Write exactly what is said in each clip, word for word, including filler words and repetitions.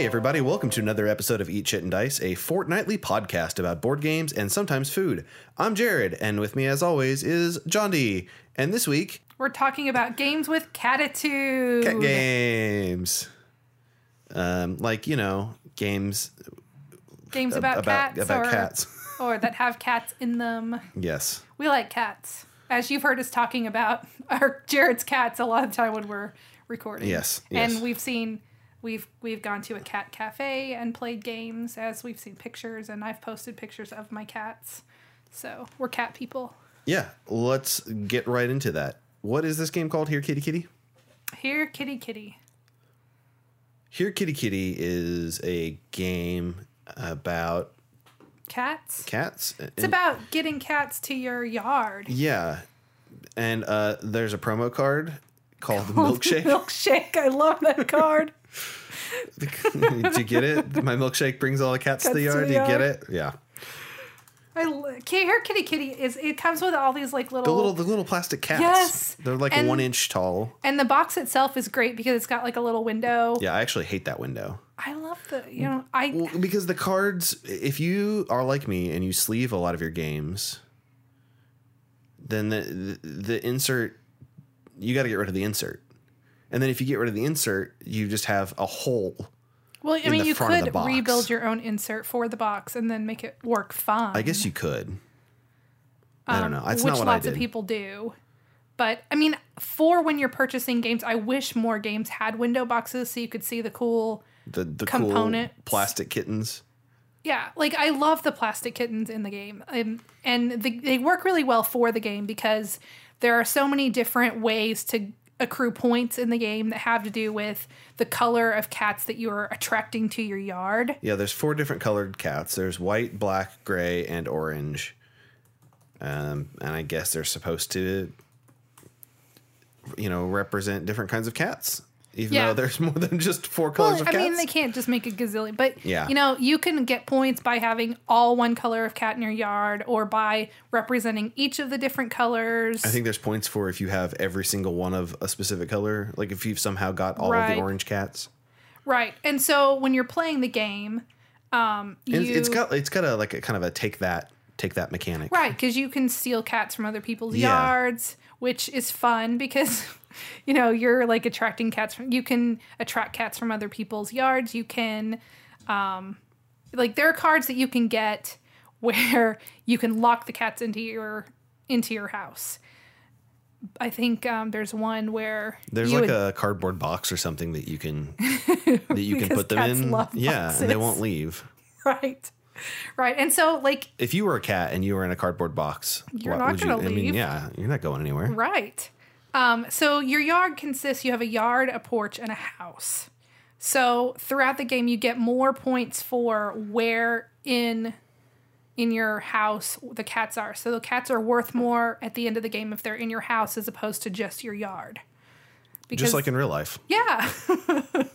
Hey everybody, welcome to another episode of Eat Shit and Dice, a fortnightly podcast about board games and sometimes food. I'm Jared, and with me as always is John D. And this week, we're talking about games with catitude. Cat games. Um, like, you know, games... Games about, about, cats, about or, cats. Or that have cats in them. Yes. We like cats. As you've heard us talking about our Jared's cats a lot of the time when we're recording. Yes, yes. And we've seen... We've we've gone to a cat cafe and played games, as we've seen pictures, and I've posted pictures of my cats. So we're cat people. Yeah, let's get right into that. What is this game called? Here Kitty Kitty? Here Kitty Kitty. Here Kitty Kitty is a game about... Cats? Cats. It's and, about getting cats to your yard. Yeah, and uh, there's a promo card called, called the Milkshake. Milkshake, I love that card. Did you get it? My milkshake brings all the cats, cats to the yard. To the yard. You get it? Yeah. I Here Kitty Kitty is. It comes with all these like little the little the little plastic cats. Yes, they're like and, one inch tall. And the box itself is great because it's got like a little window. Yeah, I actually hate that window. I love the you know I well, because the cards. If you are like me and you sleeve a lot of your games, then the the, the insert you got to get rid of the insert. And then if you get rid of the insert, you just have a hole. Well, I in mean, the you front could rebuild your own insert for the box and then make it work fine. I guess you could. Um, I don't know. That's not what I did. Which lots of people do. But, I mean, for when you're purchasing games, I wish more games had window boxes so you could see the cool the, the components. Cool plastic kittens. Yeah. Like, I love the plastic kittens in the game. Um, and the, they work really well for the game because there are so many different ways to accrue points in the game that have to do with the color of cats that you're attracting to your yard. Yeah, there's four different colored cats. There's white, black, gray, and orange. Um, and I guess they're supposed to, you know, represent different kinds of cats, even yeah. though there's more than just four colors well, of I cats. I mean, they can't just make a gazillion. But, yeah. you know, you can get points by having all one color of cat in your yard or by representing each of the different colors. I think there's points for if you have every single one of a specific color, like if you've somehow got all right. of the orange cats. Right. And so when you're playing the game, um, you... And it's got, it's got a, like a kind of a take that, take that mechanic. Right, because you can steal cats from other people's yeah. yards, which is fun because... You know, you're like attracting cats from, you can attract cats from other people's yards. You can, um, like there are cards that you can get where you can lock the cats into your, into your house. I think, um, there's one where there's like would, a cardboard box or something that you can, that you can put them in. Yeah. Boxes. And they won't leave. Right. Right. And so like, if you were a cat and you were in a cardboard box, you're what, not going to leave. I mean, yeah, you're not going anywhere. Right. Um, so your yard consists, you have a yard, a porch, and a house. So throughout the game, you get more points for where in in your house the cats are. So the cats are worth more at the end of the game if they're in your house as opposed to just your yard. Because, just like in real life. Yeah. I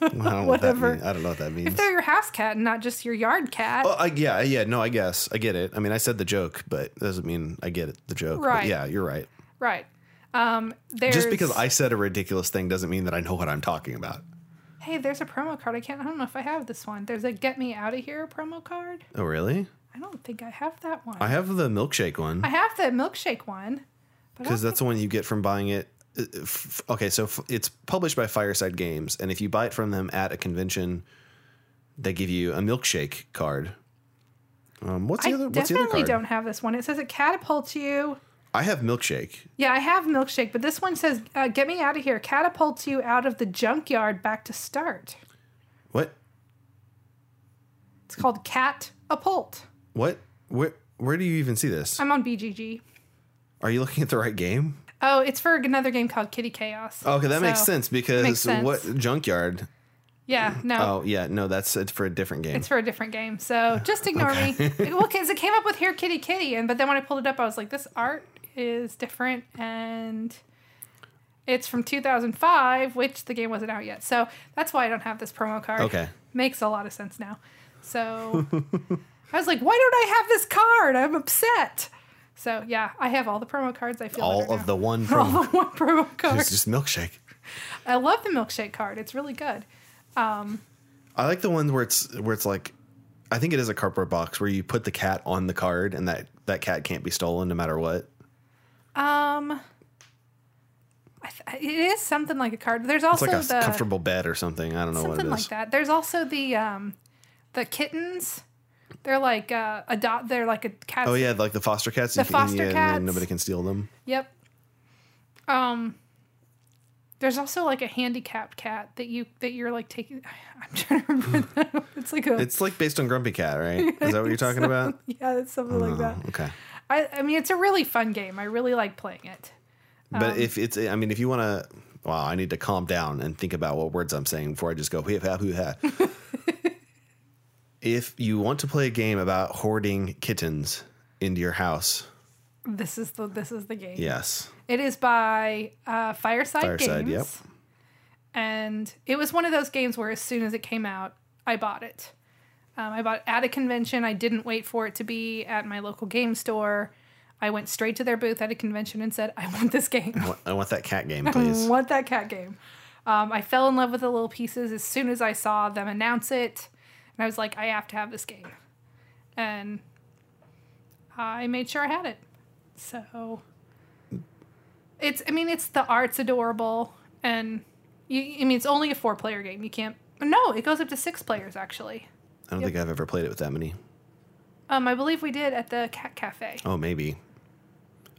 don't know Whatever. What that I don't know what that means. If they're your house cat and not just your yard cat. Oh, I, yeah, yeah, no, I guess. I get it. I mean, I said the joke, but it doesn't mean I get it, the joke. Right. But yeah, you're right. Right. Um, Just because I said a ridiculous thing doesn't mean that I know what I'm talking about. Hey, there's a promo card. I can't. I don't know if I have this one. There's a "Get Me Out of Here" promo card. Oh, really? I don't think I have that one. I have the milkshake one. I have the milkshake one. Because that's the one you get from buying it. Okay, so it's published by Fireside Games, and if you buy it from them at a convention, they give you a milkshake card. Um, what's the other? What's the other card? I definitely don't have this one. It says it catapults you. I have milkshake. Yeah, I have milkshake, but this one says, uh, "Get me out of here." Catapults you out of the junkyard back to start. What? It's called Catapult. What? Where? Where do you even see this? I'm on B G G. Are you looking at the right game? Oh, it's for another game called Kitty Chaos. Oh, okay, that so makes sense because makes sense. What junkyard? Yeah, no. Oh, yeah, no, that's it's for a different game. It's for a different game, so just ignore okay. me. Well, because it came up with Here Kitty Kitty, and but then when I pulled it up, I was like, this art is different, and it's from two thousand five, which the game wasn't out yet. So that's why I don't have this promo card. Okay. Makes a lot of sense now. So I was like, why don't I have this card? I'm upset. So yeah, I have all the promo cards. I feel all of now. the one promo. All the one promo card. It's just milkshake. I love the milkshake card. It's really good. Um, I like the ones where it's where it's like, I think it is a cardboard box where you put the cat on the card and that, that cat can't be stolen no matter what. Um, I th- it is something like a card. There's also it's like a the, comfortable bed or something. I don't know what it is. Something like that. There's also the um, the kittens. They're like uh, adopt. They're like a cat. Oh yeah, like the foster cats. The foster cats. And, and nobody can steal them. Yep. Um. There's also like a handicapped cat that you that you're like taking. I'm trying to remember that. It's like a. It's like based on Grumpy Cat, right? Is that what you're talking so, about? Yeah, it's something oh, like that. Okay. I, I mean, it's a really fun game. I really like playing it. Um, but if it's, I mean, if you want to, wow, I need to calm down and think about what words I'm saying before I just go, hoo ha, hoo ha. If you want to play a game about hoarding kittens into your house, this is the this is the game. Yes, it is by uh, Fireside, Fireside Games. Yep. And it was one of those games where as soon as it came out, I bought it. Um, I bought it at a convention. I didn't wait for it to be at my local game store. I went straight to their booth at a convention and said, I want this game. I want, I want that cat game, please. I want that cat game. Um, I fell in love with the little pieces as soon as I saw them announce it. And I was like, I have to have this game. And I made sure I had it. So it's, I mean, it's the art's adorable. And you, I mean, it's only a four player game. You can't, no, it goes up to six players actually. I don't yep. think I've ever played it with that many. Um, I believe we did at the Cat Cafe. Oh, maybe.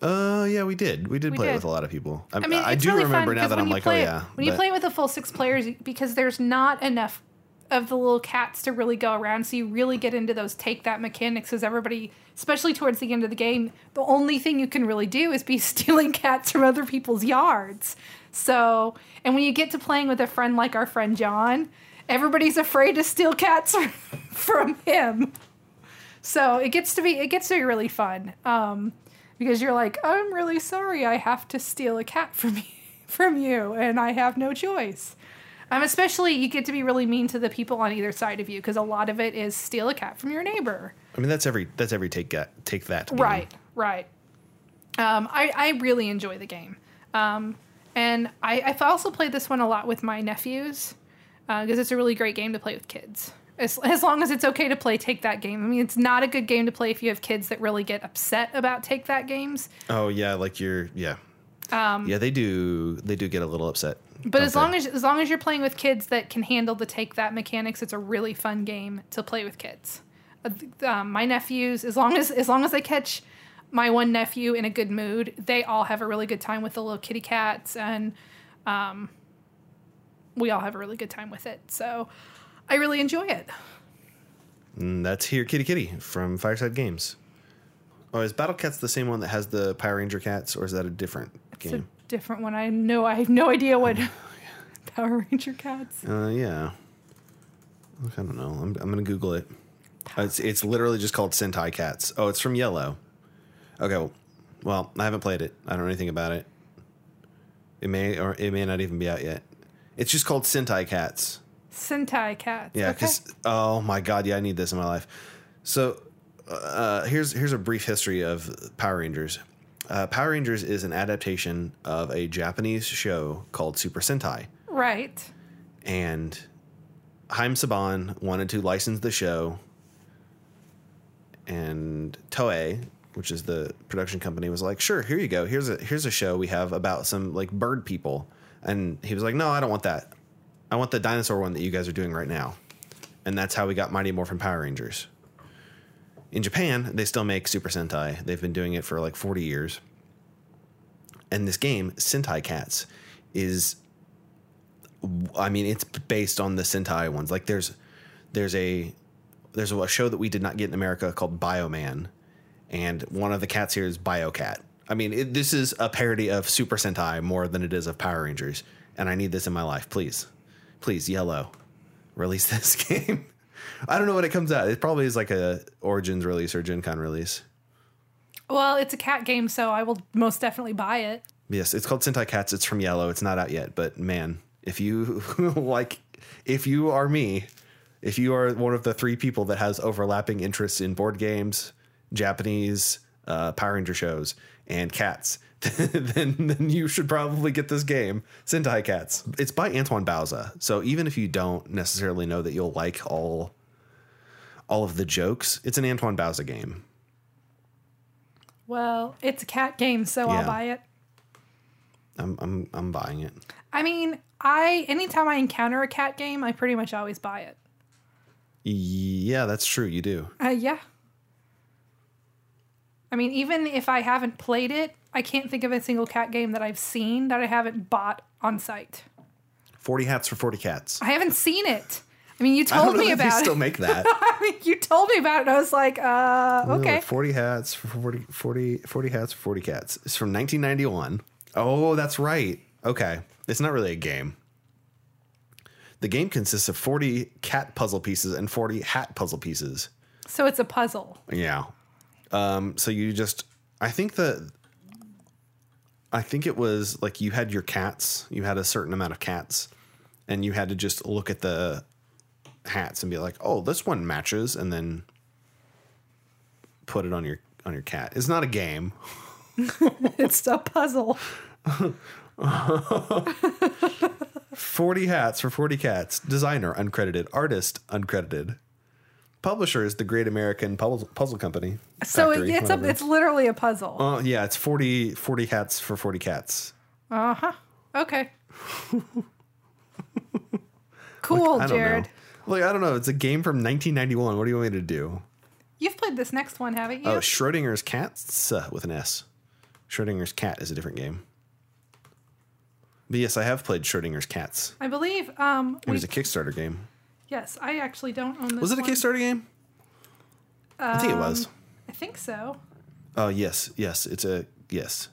Uh, yeah, we did. We did we play did. it with a lot of people. I, I mean, I do really remember now that I'm like, oh it, yeah. When but... you play it with a full six players, because there's not enough of the little cats to really go around, so you really get into those take that mechanics, because everybody, especially towards the end of the game, the only thing you can really do is be stealing cats from other people's yards. So, and when you get to playing with a friend like our friend John, everybody's afraid to steal cats from him. So it gets to be it gets to be really fun um, because you're like, I'm really sorry I have to steal a cat from you, from you, and I have no choice. Um, especially you get to be really mean to the people on either side of you, because a lot of it is steal a cat from your neighbor. I mean, that's every that's every take, take that. Game. Right, right. Um, I, I really enjoy the game. Um, and I, I've also played this one a lot with my nephews. Because uh, it's a really great game to play with kids. As, as long as it's okay to play Take That Game. I mean, it's not a good game to play if you have kids that really get upset about Take That Games. Oh, yeah, like you're, yeah. Um, yeah, they do They do get a little upset. But as long as, as long as you're playing with kids that can handle the Take That mechanics, it's a really fun game to play with kids. Uh, um, my nephews, as long as, as long as they catch my one nephew in a good mood, they all have a really good time with the little kitty cats and... Um, we all have a really good time with it. So I really enjoy it. And that's Here Kitty Kitty from Fireside Games. Oh, is Battle Cats the same one that has the Power Ranger cats, or is that a different it's game? It's a different one. I know. I have no idea what oh, yeah. Power Ranger cats. Uh, yeah. I don't know. I'm, I'm going to Google it. Uh, it's, it's literally just called Sentai Cats. Oh, it's from Yellow. Okay. Well, well, I haven't played it. I don't know anything about it. It may, or it may not even be out yet. It's just called Sentai Cats. Sentai Cats. Yeah, because, okay. oh, my God, yeah, I need this in my life. So uh, here's here's a brief history of Power Rangers. Uh, Power Rangers is an adaptation of a Japanese show called Super Sentai. Right. And Haim Saban wanted to license the show. And Toei, which is the production company, was like, sure, here you go. Here's a Here's a show we have about some, like, bird people. And he was like, no, I don't want that. I want the dinosaur one that you guys are doing right now. And that's how we got Mighty Morphin Power Rangers. In Japan, they still make Super Sentai. They've been doing it for like forty years. And this game, Sentai Cats, is... I mean, it's based on the Sentai ones. Like, there's there's a there's a show that we did not get in America called Bioman. And one of the cats here is Biocat. I mean, it, this is a parody of Super Sentai more than it is of Power Rangers, and I need this in my life. Please, please, Yellow, release this game. I don't know when it comes out. It probably is like a Origins release or Gen Con release. Well, it's a cat game, so I will most definitely buy it. Yes, it's called Sentai Cats. It's from Yellow. It's not out yet, but man, if you like, if you are me, if you are one of the three people that has overlapping interests in board games, Japanese, uh, Power Ranger shows, and cats, then, then you should probably get this game, Sentai Cats. It's by Antoine Bauza. So even if you don't necessarily know that you'll like all all of the jokes, it's an Antoine Bauza game. Well, it's a cat game, so yeah. I'll buy it. I'm I'm I'm buying it. I mean, I anytime I encounter a cat game, I pretty much always buy it. Yeah, that's true. You do. Uh, yeah. I mean, even if I haven't played it, I can't think of a single cat game that I've seen that I haven't bought on site. forty hats for forty cats. I haven't seen it. I mean, you told me about it. I still make that. I mean, you told me about it. And I was like, uh, okay. No, forty hats for forty, forty, forty hats for forty cats. It's from nineteen ninety-one. Oh, that's right. Okay. It's not really a game. The game consists of forty cat puzzle pieces and forty hat puzzle pieces. So it's a puzzle. Yeah. Um, so you just, I think the, I think it was like you had your cats, you had a certain amount of cats, and you had to just look at the hats and be like, oh, this one matches, and then put it on your, on your cat. It's not a game. It's a puzzle. forty hats for forty cats. Designer, uncredited. Artist, uncredited. Publisher is the Great American Puzzle, puzzle Company. So factory, it's a, it's literally a puzzle. Oh, uh, yeah. It's forty hats for forty cats. Uh-huh. Okay. Cool, like, Jared. Like, I don't know. It's a game from nineteen ninety-one. What do you want me to do? You've played this next one, haven't you? Oh, Schrodinger's Cats uh, with an S. Schrodinger's Cat is a different game. But yes, I have played Schrodinger's Cats. I believe. Um, it was a Kickstarter game. Yes, I actually don't own this. Was it a one. Kickstarter game? Um, I think it was. I think so. Oh, yes. Yes, it's a... Yes.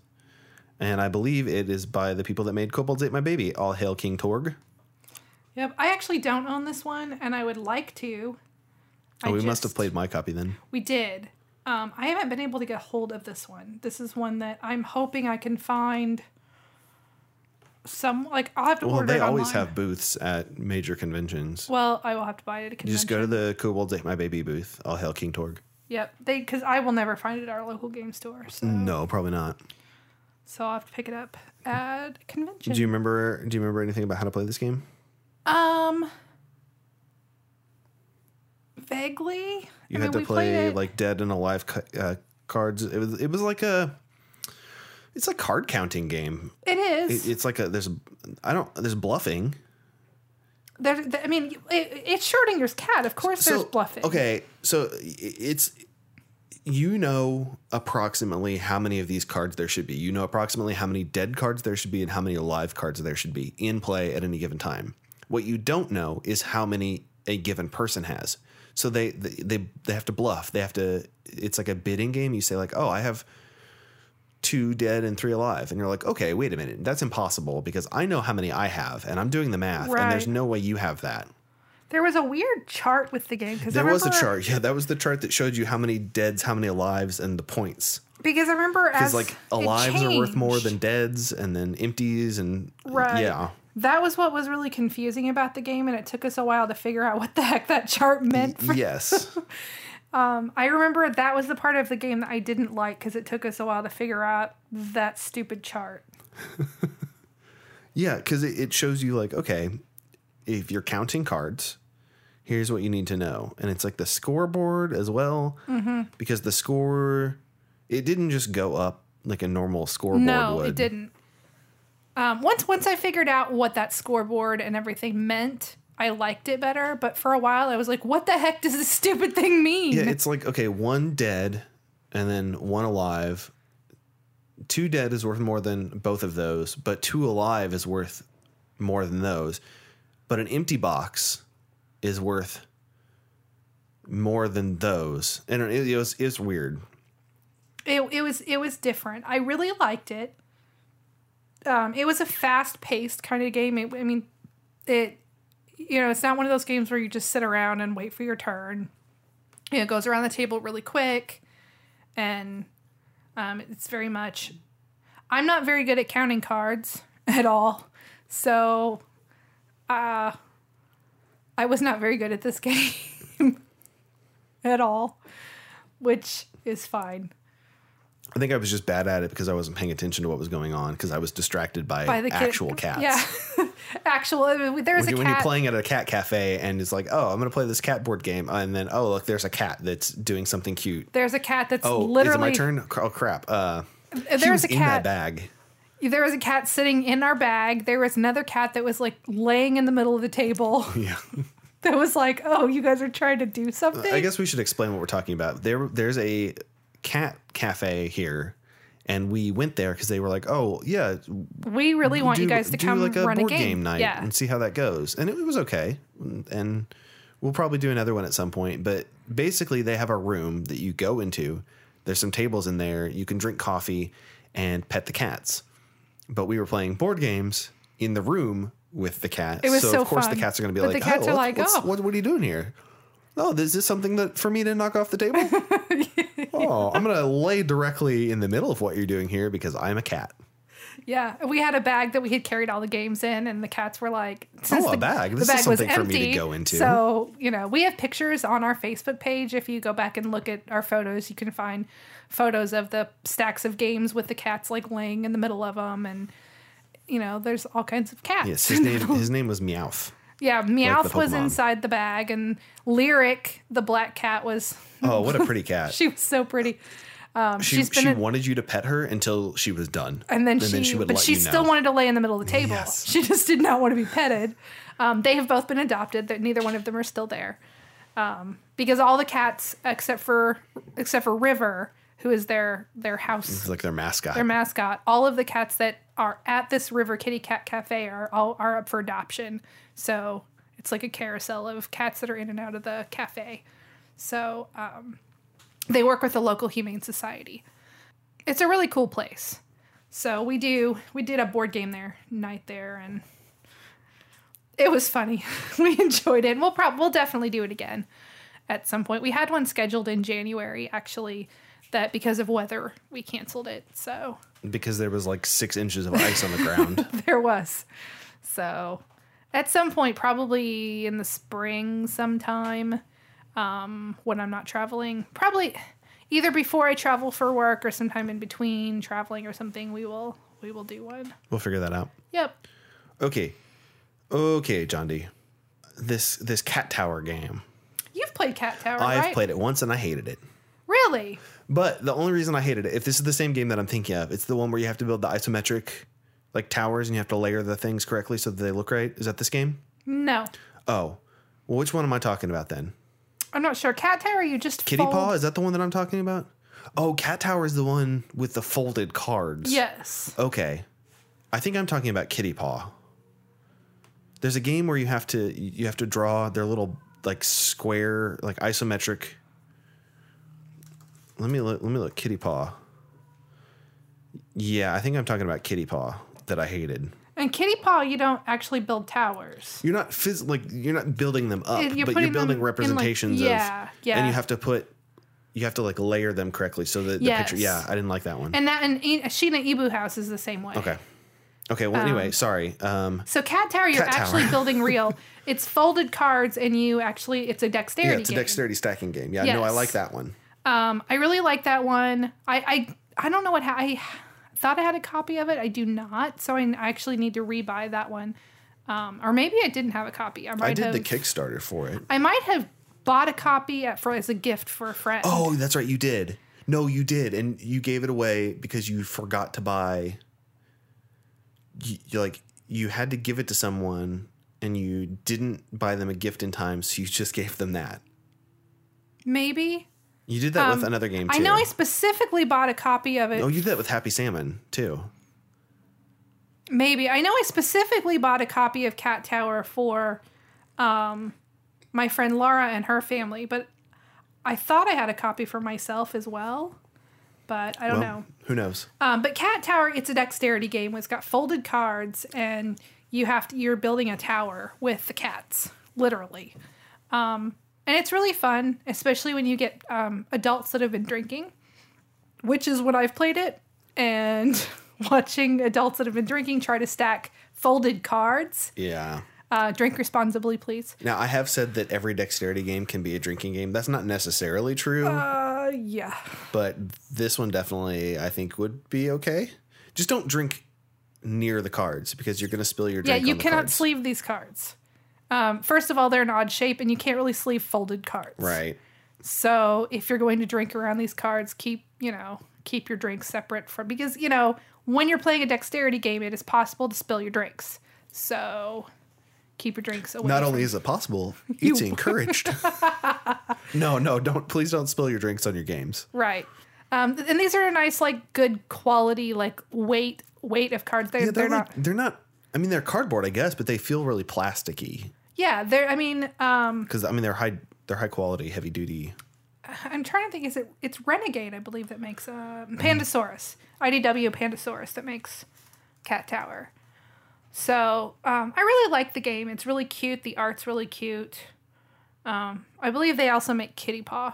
And I believe it is by the people that made Kobolds Ate My Baby. All hail King Torg. Yep. I actually don't own this one, and I would like to. Oh, I we just, must have played my copy then. We did. Um, I haven't been able to get a hold of this one. This is one that I'm hoping I can find some, like, I'll have to well, order it online. Well, they always have booths at major conventions. Well, I will have to buy it at a convention. You just go to the Kobolds Ate My Baby booth. I'll hail King Torg. Yep, they because I will never find it at our local game store. So. No, probably not. So I'll have to pick it up at a convention. Do you remember? Do you remember anything about how to play this game? Um, vaguely. You I had mean, to play like dead and alive uh, cards. It was. It was like a. It's a card counting game. It is. It, it's like a there's I don't there's bluffing. There, I mean, it, it's Schrodinger's cat. Of course, so, there's bluffing. Okay, so it's you know approximately how many of these cards there should be. You know approximately how many dead cards there should be and how many live cards there should be in play at any given time. What you don't know is how many a given person has. So they they they, they have to bluff. They have to. It's like a bidding game. You say like, oh, I have two dead and three alive. And you're like, okay, wait a minute. That's impossible because I know how many I have and I'm doing the math right. And there's no way you have that. There was a weird chart with the game. There was a chart. Yeah, that was the chart that showed you how many deads, how many alives, and the points. Because I remember as like alives are worth more than deads and then empties and right. Yeah. That was what was really confusing about the game, and it took us a while to figure out what the heck that chart meant. For- yes. Um, I remember that was the part of the game that I didn't like because it took us a while to figure out that stupid chart. Yeah, because it, it shows you like, okay, if you're counting cards, here's what you need to know. And it's like the scoreboard as well, mm-hmm. because the score, it didn't just go up like a normal scoreboard no, would. No, it didn't. Um, once once I figured out what that scoreboard and everything meant, I liked it better, but for a while I was like, what the heck does this stupid thing mean? Yeah, it's like, okay, one dead and then one alive. Two dead is worth more than both of those, but two alive is worth more than those. But an empty box is worth more than those. And it, it was it's weird. It it was it was different. I really liked it. Um, it was a fast-paced kind of game. It, I mean, it... You know, it's not one of those games where you just sit around and wait for your turn. You know, it goes around the table really quick. And um, it's very much... I'm not very good at counting cards at all. So uh, I was not very good at this game at all, which is fine. I think I was just bad at it because I wasn't paying attention to what was going on because I was distracted by, by actual kid. cats. Yeah, actual. I mean, there's when, a when cat. When you're playing at a cat cafe and it's like, oh, I'm going to play this cat board game. And then, oh, look, there's a cat that's doing something cute. There's a cat that's oh, literally. Oh, is it my turn? Oh, crap. Uh, there's was a cat in that bag. There was a cat sitting in our bag. There was another cat that was like laying in the middle of the table. Yeah. That was like, oh, you guys are trying to do something. I guess we should explain what we're talking about. There, There's a... cat cafe here, and we went there because they were like, oh yeah, we really want do, you guys to come like a run board a game, game night yeah. and see how that goes, and it was okay, and we'll probably do another one at some point. But basically they have a room that you go into, there's some tables in there, you can drink coffee and pet the cats, but we were playing board games in the room with the cats. It was so, so of course fun. The cats are going to be like, the cats oh, are like oh what, what are you doing here? Oh, is this something that for me to knock off the table? Oh, I'm going to lay directly in the middle of what you're doing here because I'm a cat. Yeah. We had a bag that we had carried all the games in, and the cats were like, oh, the, a bag. This the bag is something was empty, for me to go into. So, you know, we have pictures on our Facebook page. If you go back and look at our photos, you can find photos of the stacks of games with the cats like laying in the middle of them. And, you know, there's all kinds of cats. Yes. His name, his name was Meowth. Yeah, Meowth like was inside the bag, and Lyric, the black cat, was... Oh, what a pretty cat. She was so pretty. Um, she she's been she a, wanted you to pet her until she was done. And then and she, then she would but let she you still know. wanted to lay in the middle of the table. Yes. She just did not want to be petted. Um, they have both been adopted. Neither one of them are still there. Um, because all the cats, except for except for River, who is their, their house... It's like their mascot. Their mascot. All of the cats that are at this River Kitty Cat Cafe are all are up for adoption. So it's like a carousel of cats that are in and out of the cafe. So um, they work with the local humane society. It's a really cool place. So we do we did a board game there night there, and it was funny. We enjoyed it. And we'll probably we'll definitely do it again at some point. We had one scheduled in January actually, that because of weather we canceled it. So because there was like six inches of ice on the ground. There was. So. At some point, probably in the spring sometime, um, when I'm not traveling, probably either before I travel for work or sometime in between traveling or something, we will we will do one. We'll figure that out. Yep. Okay. Okay, John D. This this Cat Tower game. You've played Cat Tower, I've right? I've played it once and I hated it. Really? But the only reason I hated it, if this is the same game that I'm thinking of, it's the one where you have to build the isometric... like towers, and you have to layer the things correctly so that they look right. Is that this game? No. Oh. Well, which one am I talking about then? I'm not sure. Cat Tower, you just Kitty fold. Paw? Is that the one that I'm talking about? Oh, Cat Tower is the one with the folded cards. Yes. Okay. I think I'm talking about Kitty Paw. There's a game where you have to you have to draw their little like square, like isometric. Let me look, let me look. Kitty Paw. Yeah, I think I'm talking about Kitty Paw. That I hated. And Kitty Paw, you don't actually build towers. You're not phys- like you're not building them up, you're but you're building representations like, yeah, of. Yeah, and you have to put, you have to like layer them correctly so that yes. the picture. Yeah, I didn't like that one. And that and e- Shiba Inu House is the same way. Okay. Okay. Well, um, anyway, sorry. Um, so Cat Tower, you're Cat actually Tower. building real. It's folded cards, and you actually it's a dexterity. game. Yeah, it's a game. dexterity stacking game. Yeah. Yes. No, I like that one. Um, I really like that one. I I, I don't know what ha- I. thought I had a copy of it. I do not. So I actually need to rebuy that one. Um, or maybe I didn't have a copy. I might I did have, the Kickstarter for it. I might have bought a copy at, for, as a gift for a friend. Oh, that's right. You did. No, you did. And you gave it away because you forgot to buy. You, you like you had to give it to someone and you didn't buy them a gift in time. So you just gave them that. Maybe. You did that um, with another game, too. I know I specifically bought a copy of it. Oh, you did that with Happy Salmon, too. Maybe. I know I specifically bought a copy of Cat Tower for um, my friend Laura and her family, but I thought I had a copy for myself as well, but I don't well, know. Who knows? Um, but Cat Tower, it's a dexterity game. It's got folded cards, and you have to, you're building a tower with the cats, literally. Um And it's really fun, especially when you get um, adults that have been drinking, which is when I've played it. And watching adults that have been drinking try to stack folded cards. Yeah. Uh, drink responsibly, please. Now, I have said that every dexterity game can be a drinking game. That's not necessarily true. Uh, yeah. But this one definitely, I think, would be okay. Just don't drink near the cards because you're going to spill your drink. Yeah, you on the cannot cards. Sleeve these cards. Um, first of all, they're an odd shape, and you can't really sleeve folded cards. Right. So if you're going to drink around these cards, keep, you know, keep your drinks separate from, because, you know, when you're playing a dexterity game, it is possible to spill your drinks. So keep your drinks away. Not only is it possible, it's encouraged. No, no, don't, please don't spill your drinks on your games. Right. Um, and these are a nice, like, good quality, like, weight, weight of cards. They're, yeah, they're, they're like, not, they're not, I mean, they're cardboard, I guess, but they feel really plasticky. Yeah. They're, I mean, um, cause I mean, they're high, they're high quality, heavy duty. I'm trying to think, is it, it's Renegade, I believe, that makes, uh, Pandasaurus, I D W Pandasaurus that makes Cat Tower. So, um, I really like the game. It's really cute. The art's really cute. Um, I believe they also make Kitty Paw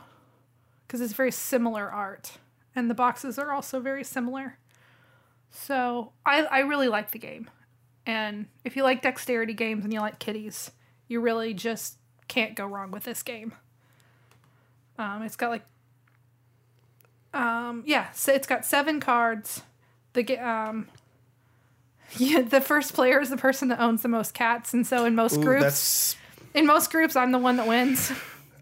because it's very similar art. And the boxes are also very similar. So, I, I really like the game. And if you like dexterity games and you like kitties, you really just can't go wrong with this game. Um, it's got like, um, yeah, so it's got seven cards. The um, yeah, the first player is the person that owns the most cats, and so in most Ooh, groups, that's... in most groups, I'm the one that wins.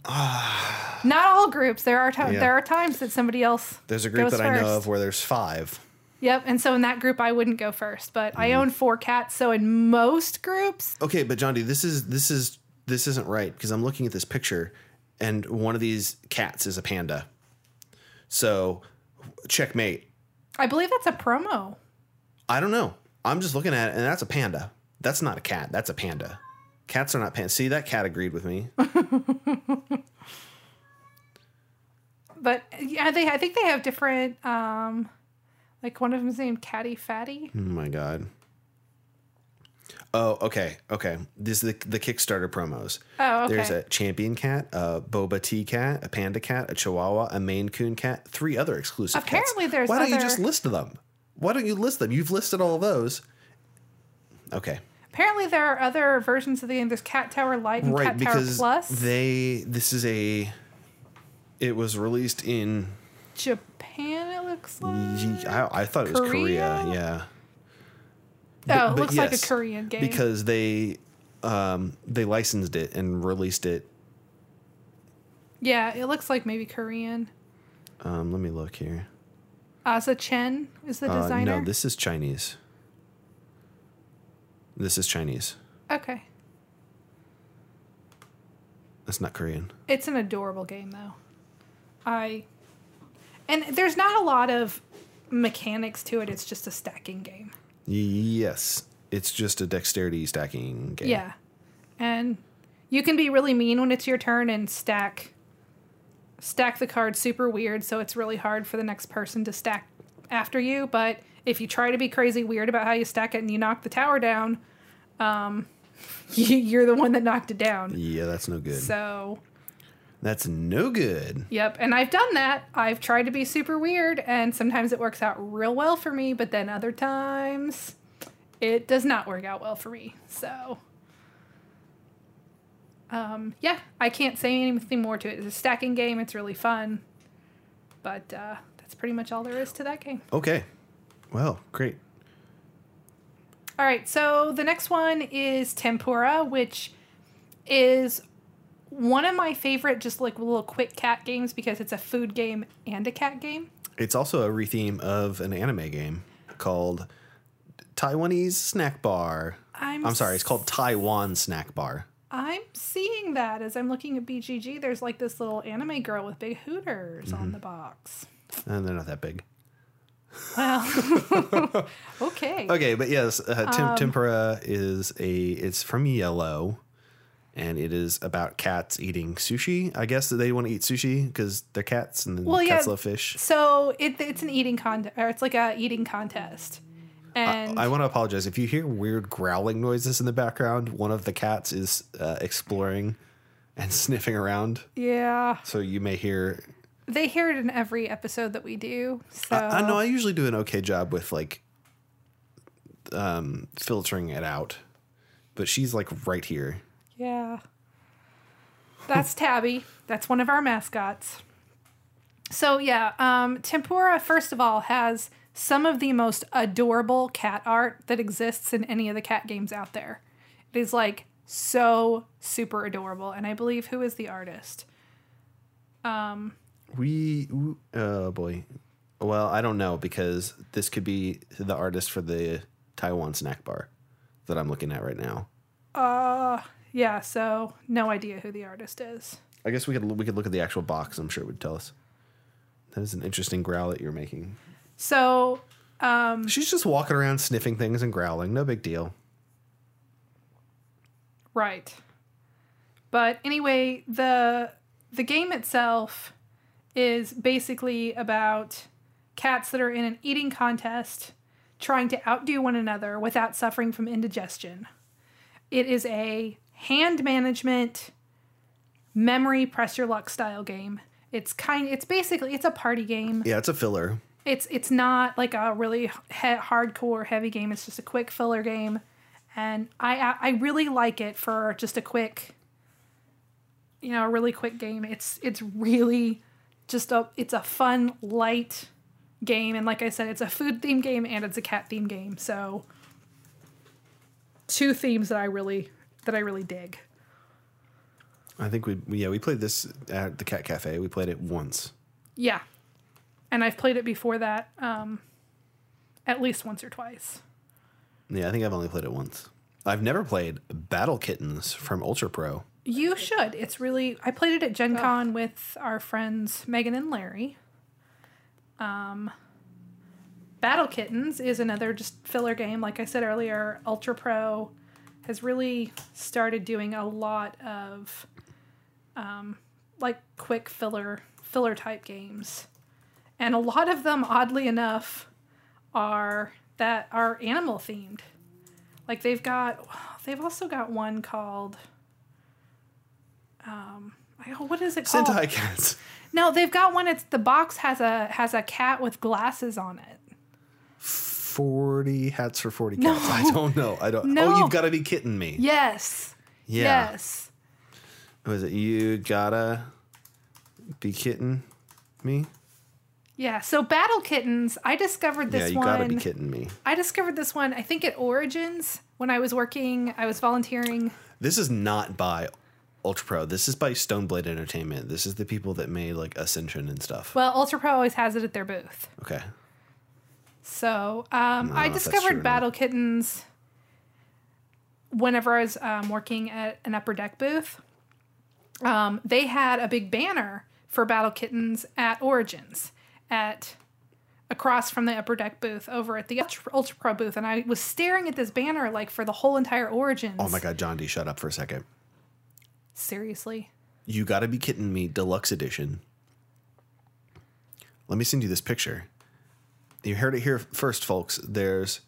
Not all groups. There are times. Yeah. There are times that somebody else. There's a group that first. I know of where there's five. Yep, and so in that group, I wouldn't go first, but mm. I own four cats, so in most groups. Okay, but John D, this is this is this isn't right because I'm looking at this picture. And one of these cats is a panda. So, checkmate. I believe that's a promo. I don't know. I'm just looking at it, and that's a panda. That's not a cat. That's a panda. Cats are not pandas. See, that cat agreed with me. But, yeah, they. I think they have different, um, like, one of them is named Catty Fatty. Oh, my God. Oh, okay, okay. This is the, the Kickstarter promos. Oh, okay. There's a champion cat, a boba tea cat, a panda cat, a chihuahua, a Maine Coon cat, three other exclusive Apparently cats. Apparently there's Why other... don't you just list them? Why don't you list them? You've listed all of those. Okay. Apparently there are other versions of the game. There's Cat Tower Lite and right, Cat Tower Plus. They, this is a... It was released in... Japan, it looks like? I, I thought it was Korea, Korea yeah. But, oh, it looks yes, like a Korean game. Because they um, they licensed it and released it. Yeah, it looks like maybe Korean. Um, let me look here. Aza Chen is the uh, designer? No, this is Chinese. This is Chinese. Okay. That's not Korean. It's an adorable game, though. I And there's not a lot of mechanics to it. It's just a stacking game. Yes, it's just a dexterity stacking game. Yeah, and you can be really mean when it's your turn and stack stack the card super weird, so it's really hard for the next person to stack after you. But if you try to be crazy weird about how you stack it and you knock the tower down, um, you're the one that knocked it down. Yeah, that's no good. So... That's no good. Yep, and I've done that. I've tried to be super weird, and sometimes it works out real well for me, but then other times it does not work out well for me. So, um, yeah, I can't say anything more to it. It's a stacking game. It's really fun, but uh, that's pretty much all there is to that game. Okay. Well, great. All right, so the next one is Tempura, which is... one of my favorite just like little quick cat games because it's a food game and a cat game. It's also a retheme of an anime game called Taiwanese Snack Bar. I'm, I'm sorry, it's called Taiwan Snack Bar. I'm seeing that as I'm looking at B G G. There's like this little anime girl with big hooters mm-hmm. on the box. And they're not that big. Well, okay. Okay, but yes, uh, Tem- um, Tempura is a, it's from Yellow. And it is about cats eating sushi. I guess that they want to eat sushi because they're cats and well, cats yeah. love fish. So it, it's an eating contest, or it's like a eating contest. And I, I want to apologize if you hear weird growling noises in the background. One of the cats is uh, exploring and sniffing around. Yeah. So you may hear. They hear it in every episode that we do. So I, I know I usually do an okay job with like um, filtering it out. but she's like right here. Yeah. That's Tabby. That's one of our mascots. So yeah, um, Tempura, first of all, has some of the most adorable cat art that exists in any of the cat games out there. It is like so super adorable. And I believe, who is the artist? Um, we, oh boy. Well, I don't know, because this could be the artist for the Taiwan Snack Bar that I'm looking at right now. Uh, yeah. So no idea who the artist is. I guess we could we could look at the actual box. I'm sure it would tell us. That is an interesting growl that you're making. So, um, she's just walking around sniffing things and growling. No big deal. Right. But anyway, the the game itself is basically about cats that are in an eating contest trying to outdo one another without suffering from indigestion. It is a hand management, memory press your luck style game. It's kind it's basically it's a party game. Yeah, it's a filler. It's it's not like a really he- hardcore heavy game. It's just a quick filler game, and I I really like it for just a quick, you know, a really quick game. It's it's really just a it's a fun light game, and like I said, it's a food themed game and it's a cat themed game. So two themes that I really that I really dig. I think we yeah we played this at the Cat Cafe. We played it once. Yeah. And I've played it before that um, at least once or twice. Yeah, I think I've only played it once. I've never played Battle Kittens from Ultra Pro. You should. It's really... I played it at Gen Con oh. with our friends Megan and Larry. Um, Battle Kittens is another just filler game. Like I said earlier, Ultra Pro has really started doing a lot of um, like quick filler filler type games. And a lot of them, oddly enough, are that are animal themed. Like they've got, they've also got one called, um, what is it called? Sentai Cats. No, they've got one. It's the box has a has a cat with glasses on it. forty hats for forty cats. No. I don't know. I don't. No. Oh, you've got to be kidding me. Yes. Yeah. Yes. What is it? You gotta be kidding me. Yeah, so Battle Kittens, I discovered this one. Yeah, you one. gotta be kidding me. I discovered this one, I think, at Origins when I was working, I was volunteering. This is not by Ultra Pro. This is by Stoneblade Entertainment. This is the people that made, like, Ascension and stuff. Well, Ultra Pro always has it at their booth. Okay. So, um, I, I discovered Battle Kittens whenever I was um, working at an Upper Deck booth. Um, they had a big banner for Battle Kittens at Origins. At across from the Upper Deck booth over at the Ultra, Ultra Pro booth, and I was staring at this banner like for the whole entire Origins. Oh my God, John D, shut up for a second. Seriously? You gotta be kidding me, deluxe edition. Let me send you this picture. You heard it here first, folks. There's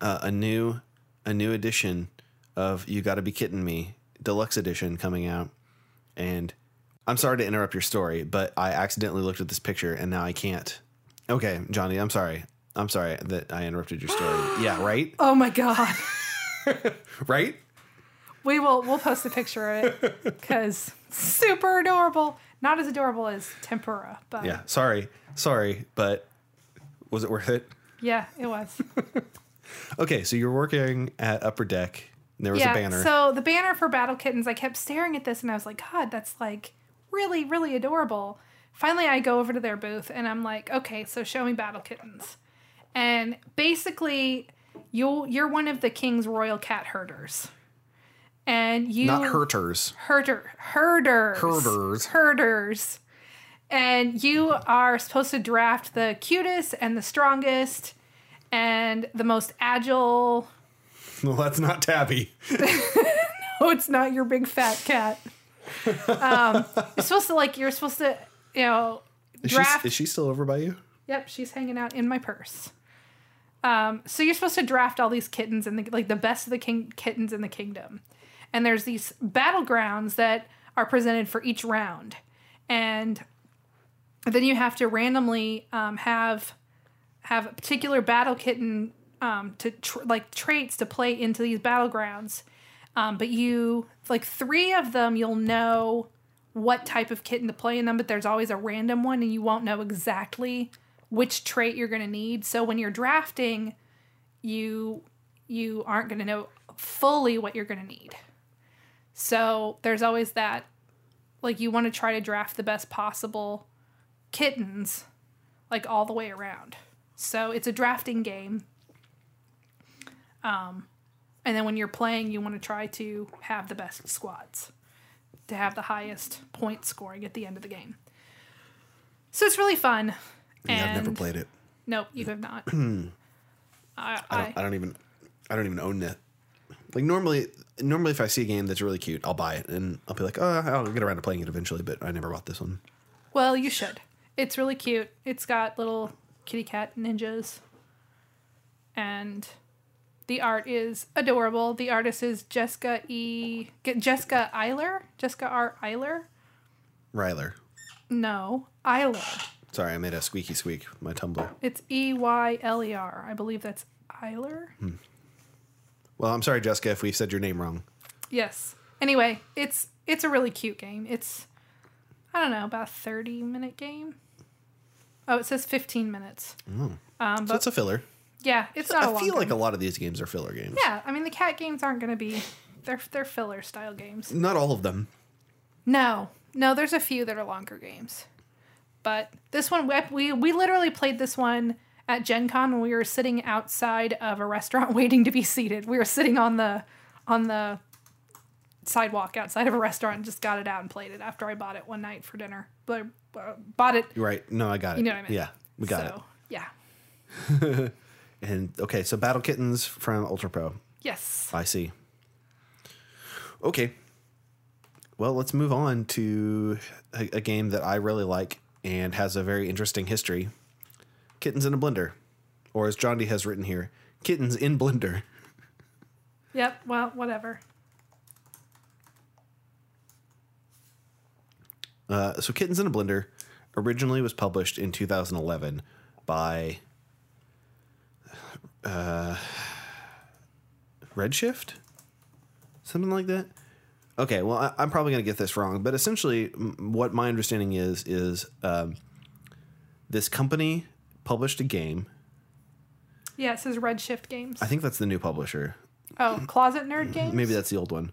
uh, a new a new edition of You Gotta Be Kidding Me, deluxe edition coming out, and I'm sorry to interrupt your story, but I accidentally looked at this picture and now I can't. Okay, Johnny, I'm sorry. I'm sorry that I interrupted your story. Yeah, right? Oh my God. Right? We will we'll post a picture of it because super adorable. Not as adorable as Tempura, but yeah, sorry. Sorry, but was it worth it? Yeah, it was. Okay, so you're working at Upper Deck. And there was yeah, a banner. So the banner for Battle Kittens, I kept staring at this and I was like, God, that's like really, really adorable. Finally, I go over to their booth and I'm like, okay, so show me Battle Kittens. And basically, you'll, you're one of the king's royal cat herders. And you... Not herders. Herder. Herders. Herders. Herders. And you are supposed to draft the cutest and the strongest and the most agile... Well, that's not Tabby. No, it's not your big fat cat. Um, it's supposed to like you're supposed to, you know, draft. Is she, is she still over by you? Yep, she's hanging out in my purse. Um, so you're supposed to draft all these kittens and the, like the best of the king kittens in the kingdom. And there's these battlegrounds that are presented for each round, and then you have to randomly um, have have a particular battle kitten. Um, to tr- like traits to play into these battlegrounds. Um, but you, like three of them, you'll know what type of kitten to play in them, but there's always a random one and you won't know exactly which trait you're going to need. So when you're drafting, you you aren't going to know fully what you're going to need. So there's always that, like, you want to try to draft the best possible kittens, like, all the way around. So it's a drafting game. Um, and then when you're playing, you want to try to have the best squads, to have the highest point scoring at the end of the game. So it's really fun. You have never played it. Nope, you have not. I, I, I, don't, I don't even, I don't even own that. Like normally, normally if I see a game that's really cute, I'll buy it and I'll be like, oh, I'll get around to playing it eventually. But I never bought this one. Well, you should. It's really cute. It's got little kitty cat ninjas, and the art is adorable. The artist is Jessica E. Jessica Eiler. Jessica R. Eiler. Ryler. No, Eiler. Sorry, I made a squeaky squeak with my Tumblr. It's E Y L E R. I believe that's Eiler. Hmm. Well, I'm sorry, Jessica, if we said your name wrong. Yes. Anyway, it's it's a really cute game. It's, I don't know, about a thirty-minute game. Oh, it says fifteen minutes. Mm. Um, so it's a filler. Yeah, it's not I a long I feel game. Like a lot of these games are filler games. Yeah, I mean, the cat games aren't going to be... They're, they're filler-style games. Not all of them. No. No, there's a few that are longer games. But this one, we we literally played this one at Gen Con when we were sitting outside of a restaurant waiting to be seated. We were sitting on the on the sidewalk outside of a restaurant and just got it out and played it after I bought it one night for dinner. But uh, bought it. Right. No, I got it. You know what I mean? Yeah, we got so, it. Yeah. And okay, so Battle Kittens from Ultra Pro. Yes. I see. Okay. Well, let's move on to a, a game that I really like. And has a very interesting history. Kittens in a Blender. Or as John D has written here, Kittens in Blender. Yep, well, whatever. Uh, so Kittens in a Blender originally was published in two thousand eleven by uh, Redshift? Something like that? Okay, well, I, I'm probably going to get this wrong, but essentially m- what my understanding is, is um, this company published a game. Yeah, it says Redshift Games. I think that's the new publisher. Oh, Closet Nerd Games? Maybe that's the old one.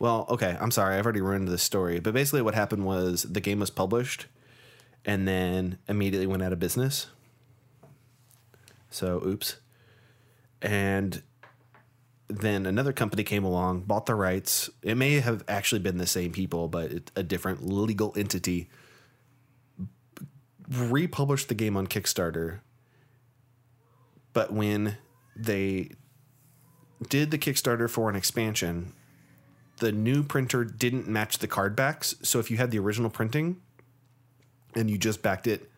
Well, okay, I'm sorry. I've already ruined this story. But basically what happened was the game was published and then immediately went out of business. So, oops. And... then another company came along, bought the rights. It may have actually been the same people, but it, a different legal entity republished the game on Kickstarter. But when they did the Kickstarter for an expansion, the new printer didn't match the card backs. So if you had the original printing and you just backed it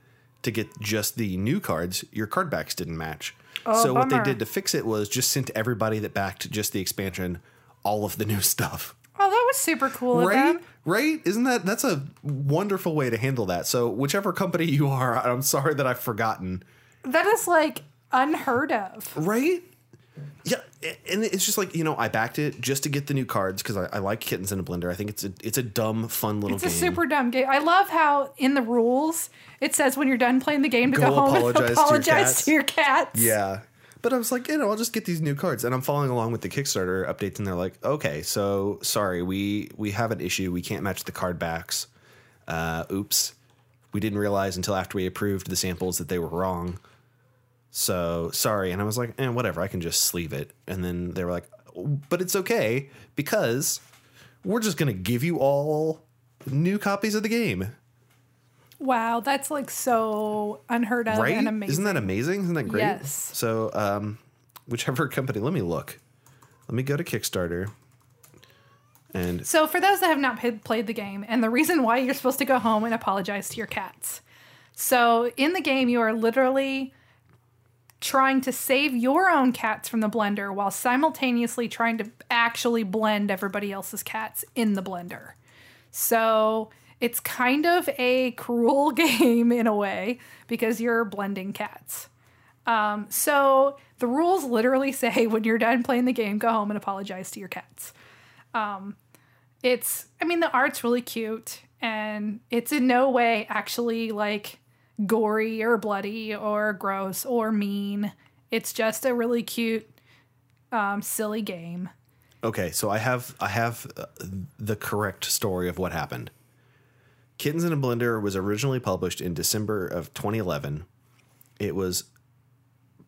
to get just the new cards, your card backs didn't match. Oh, so bummer. What they did to fix it was just sent everybody that backed just the expansion all of the new stuff. Oh, that was super cool. Right? Of them. Right? Isn't that, that's a wonderful way to handle that. So whichever company you are, I'm sorry that I've forgotten. That is like unheard of. Right? Yeah. And it's just like, you know, I backed it just to get the new cards because I, I like Kittens in a Blender. I think it's a, it's a dumb, fun little it's game. It's a super dumb game. I love how in the rules it says when you're done playing the game to go, go home apologize and apologize to your, to your cats. Yeah. But I was like, you know, I'll just get these new cards. And I'm following along with the Kickstarter updates and they're like, okay, so sorry, we, we have an issue. We can't match the card backs. Uh, oops. We didn't realize until after we approved the samples that they were wrong. So sorry. And I was like, eh, whatever, I can just sleeve it. And then they were like, but it's okay because we're just going to give you all new copies of the game. Wow. That's like so unheard of, right? And amazing. Isn't that amazing? Isn't that great? Yes. So um, whichever company, let me look, let me go to Kickstarter. And so for those that have not played the game and the reason why you're supposed to go home and apologize to your cats. So in the game, you are literally trying to save your own cats from the blender while simultaneously trying to actually blend everybody else's cats in the blender. So it's kind of a cruel game in a way because you're blending cats. Um, so the rules literally say when you're done playing the game, go home and apologize to your cats. Um, it's, I mean, the art's really cute, and it's in no way actually, like, gory or bloody or gross or mean. It's just a really cute, um, silly game. Okay, so I have I have the correct story of what happened. Kittens in a Blender was originally published in December of twenty eleven. It was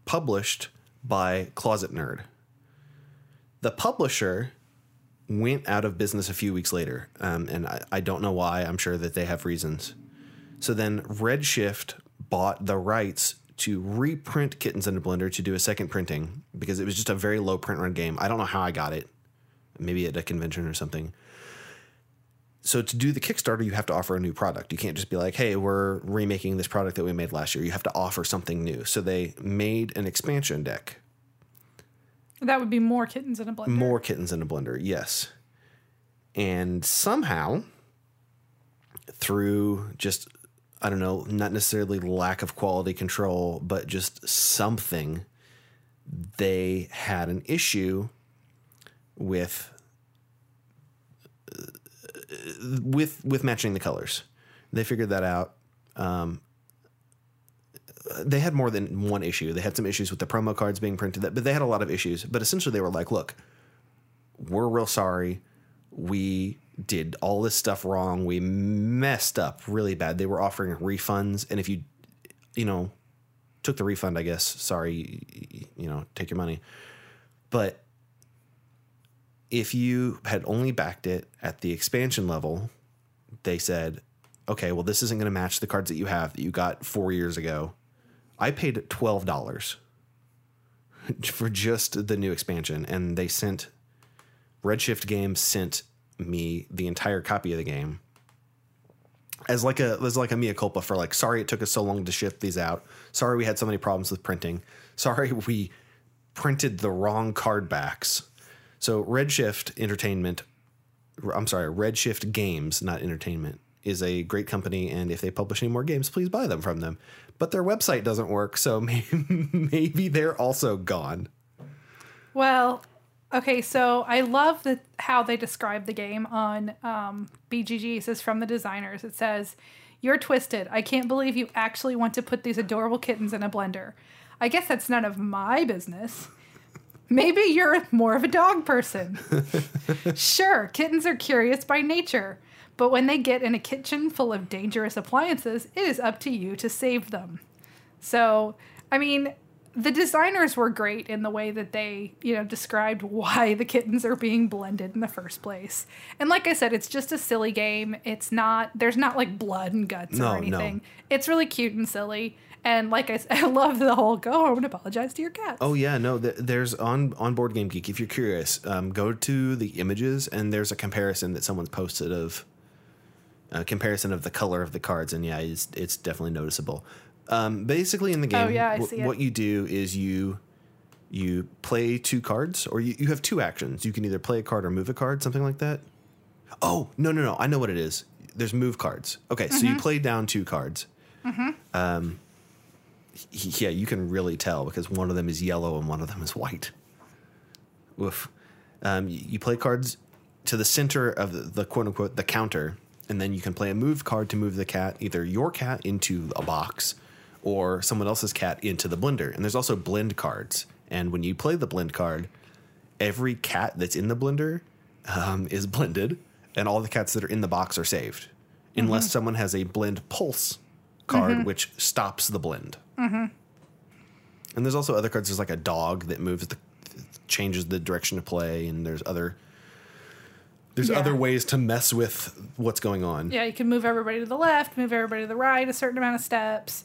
published by Closet Nerd. The publisher went out of business a few weeks later, um, and I, I don't know why. I'm sure that they have reasons. So then Redshift bought the rights to reprint Kittens in a Blender to do a second printing because it was just a very low print run game. I don't know how I got it. Maybe at a convention or something. So to do the Kickstarter, you have to offer a new product. You can't just be like, hey, we're remaking this product that we made last year. You have to offer something new. So they made an expansion deck. That would be more Kittens in a Blender. More Kittens in a Blender, yes. And somehow, through just, I don't know, not necessarily lack of quality control, but just something, they had an issue with... Uh, With with matching the colors. They figured that out. Um, they had more than one issue. They had some issues with the promo cards being printed, but they had a lot of issues. But essentially they were like, look, we're real sorry. We did all this stuff wrong. We messed up really bad. They were offering refunds. And if you, you know, took the refund, I guess, sorry, you know, take your money. But if you had only backed it at the expansion level, they said, okay, well, this isn't going to match the cards that you have that you got four years ago. I paid twelve dollars for just the new expansion, and they sent, Redshift Games sent me the entire copy of the game as like a as like a mea culpa for like, sorry it took us so long to ship these out. Sorry we had so many problems with printing. Sorry we printed the wrong card backs. So Redshift Entertainment, I'm sorry, Redshift Games, not Entertainment, is a great company, and if they publish any more games, please buy them from them. But their website doesn't work, so maybe, maybe they're also gone. Well, okay, so I love the, how they describe the game on um, B G G. It says, from the designers, it says, "You're twisted. I can't believe you actually want to put these adorable kittens in a blender. I guess that's none of my business. Maybe you're more of a dog person. Sure, kittens are curious by nature, but when they get in a kitchen full of dangerous appliances, it is up to you to save them." So, I mean, the designers were great in the way that they, you know, described why the kittens are being blended in the first place. And like I said, it's just a silly game. It's not, there's not like blood and guts no, or anything. No. It's really cute and silly. And like I said, I love the whole go home and apologize to your cats. Oh, yeah. No, th- there's on, on Board Game Geek. If you're curious, um, go to the images and there's a comparison that someone's posted of a comparison of the color of the cards. And yeah, it's, it's definitely noticeable. Um, basically, in the game, oh, yeah, w- what you do is you you play two cards or you, you have two actions. You can either play a card or move a card, something like that. Oh, no, no, no. I know what it is. There's move cards. OK, mm-hmm. So you play down two cards. Mm-hmm. Um Yeah, you can really tell because one of them is yellow and one of them is white. Oof. Um, you play cards to the center of the, the quote-unquote the counter, and then you can play a move card to move the cat, either your cat into a box or someone else's cat into the blender. And there's also blend cards. And when you play the blend card, every cat that's in the blender um, is blended, and all the cats that are in the box are saved, mm-hmm. unless someone has a blend pulse card, mm-hmm. which stops the blend. Mm-hmm. And there's also other cards. There's like a dog that moves the changes the direction of play, and there's other there's yeah. other ways to mess with what's going on. Yeah, you can move everybody to the left, move everybody to the right, a certain amount of steps.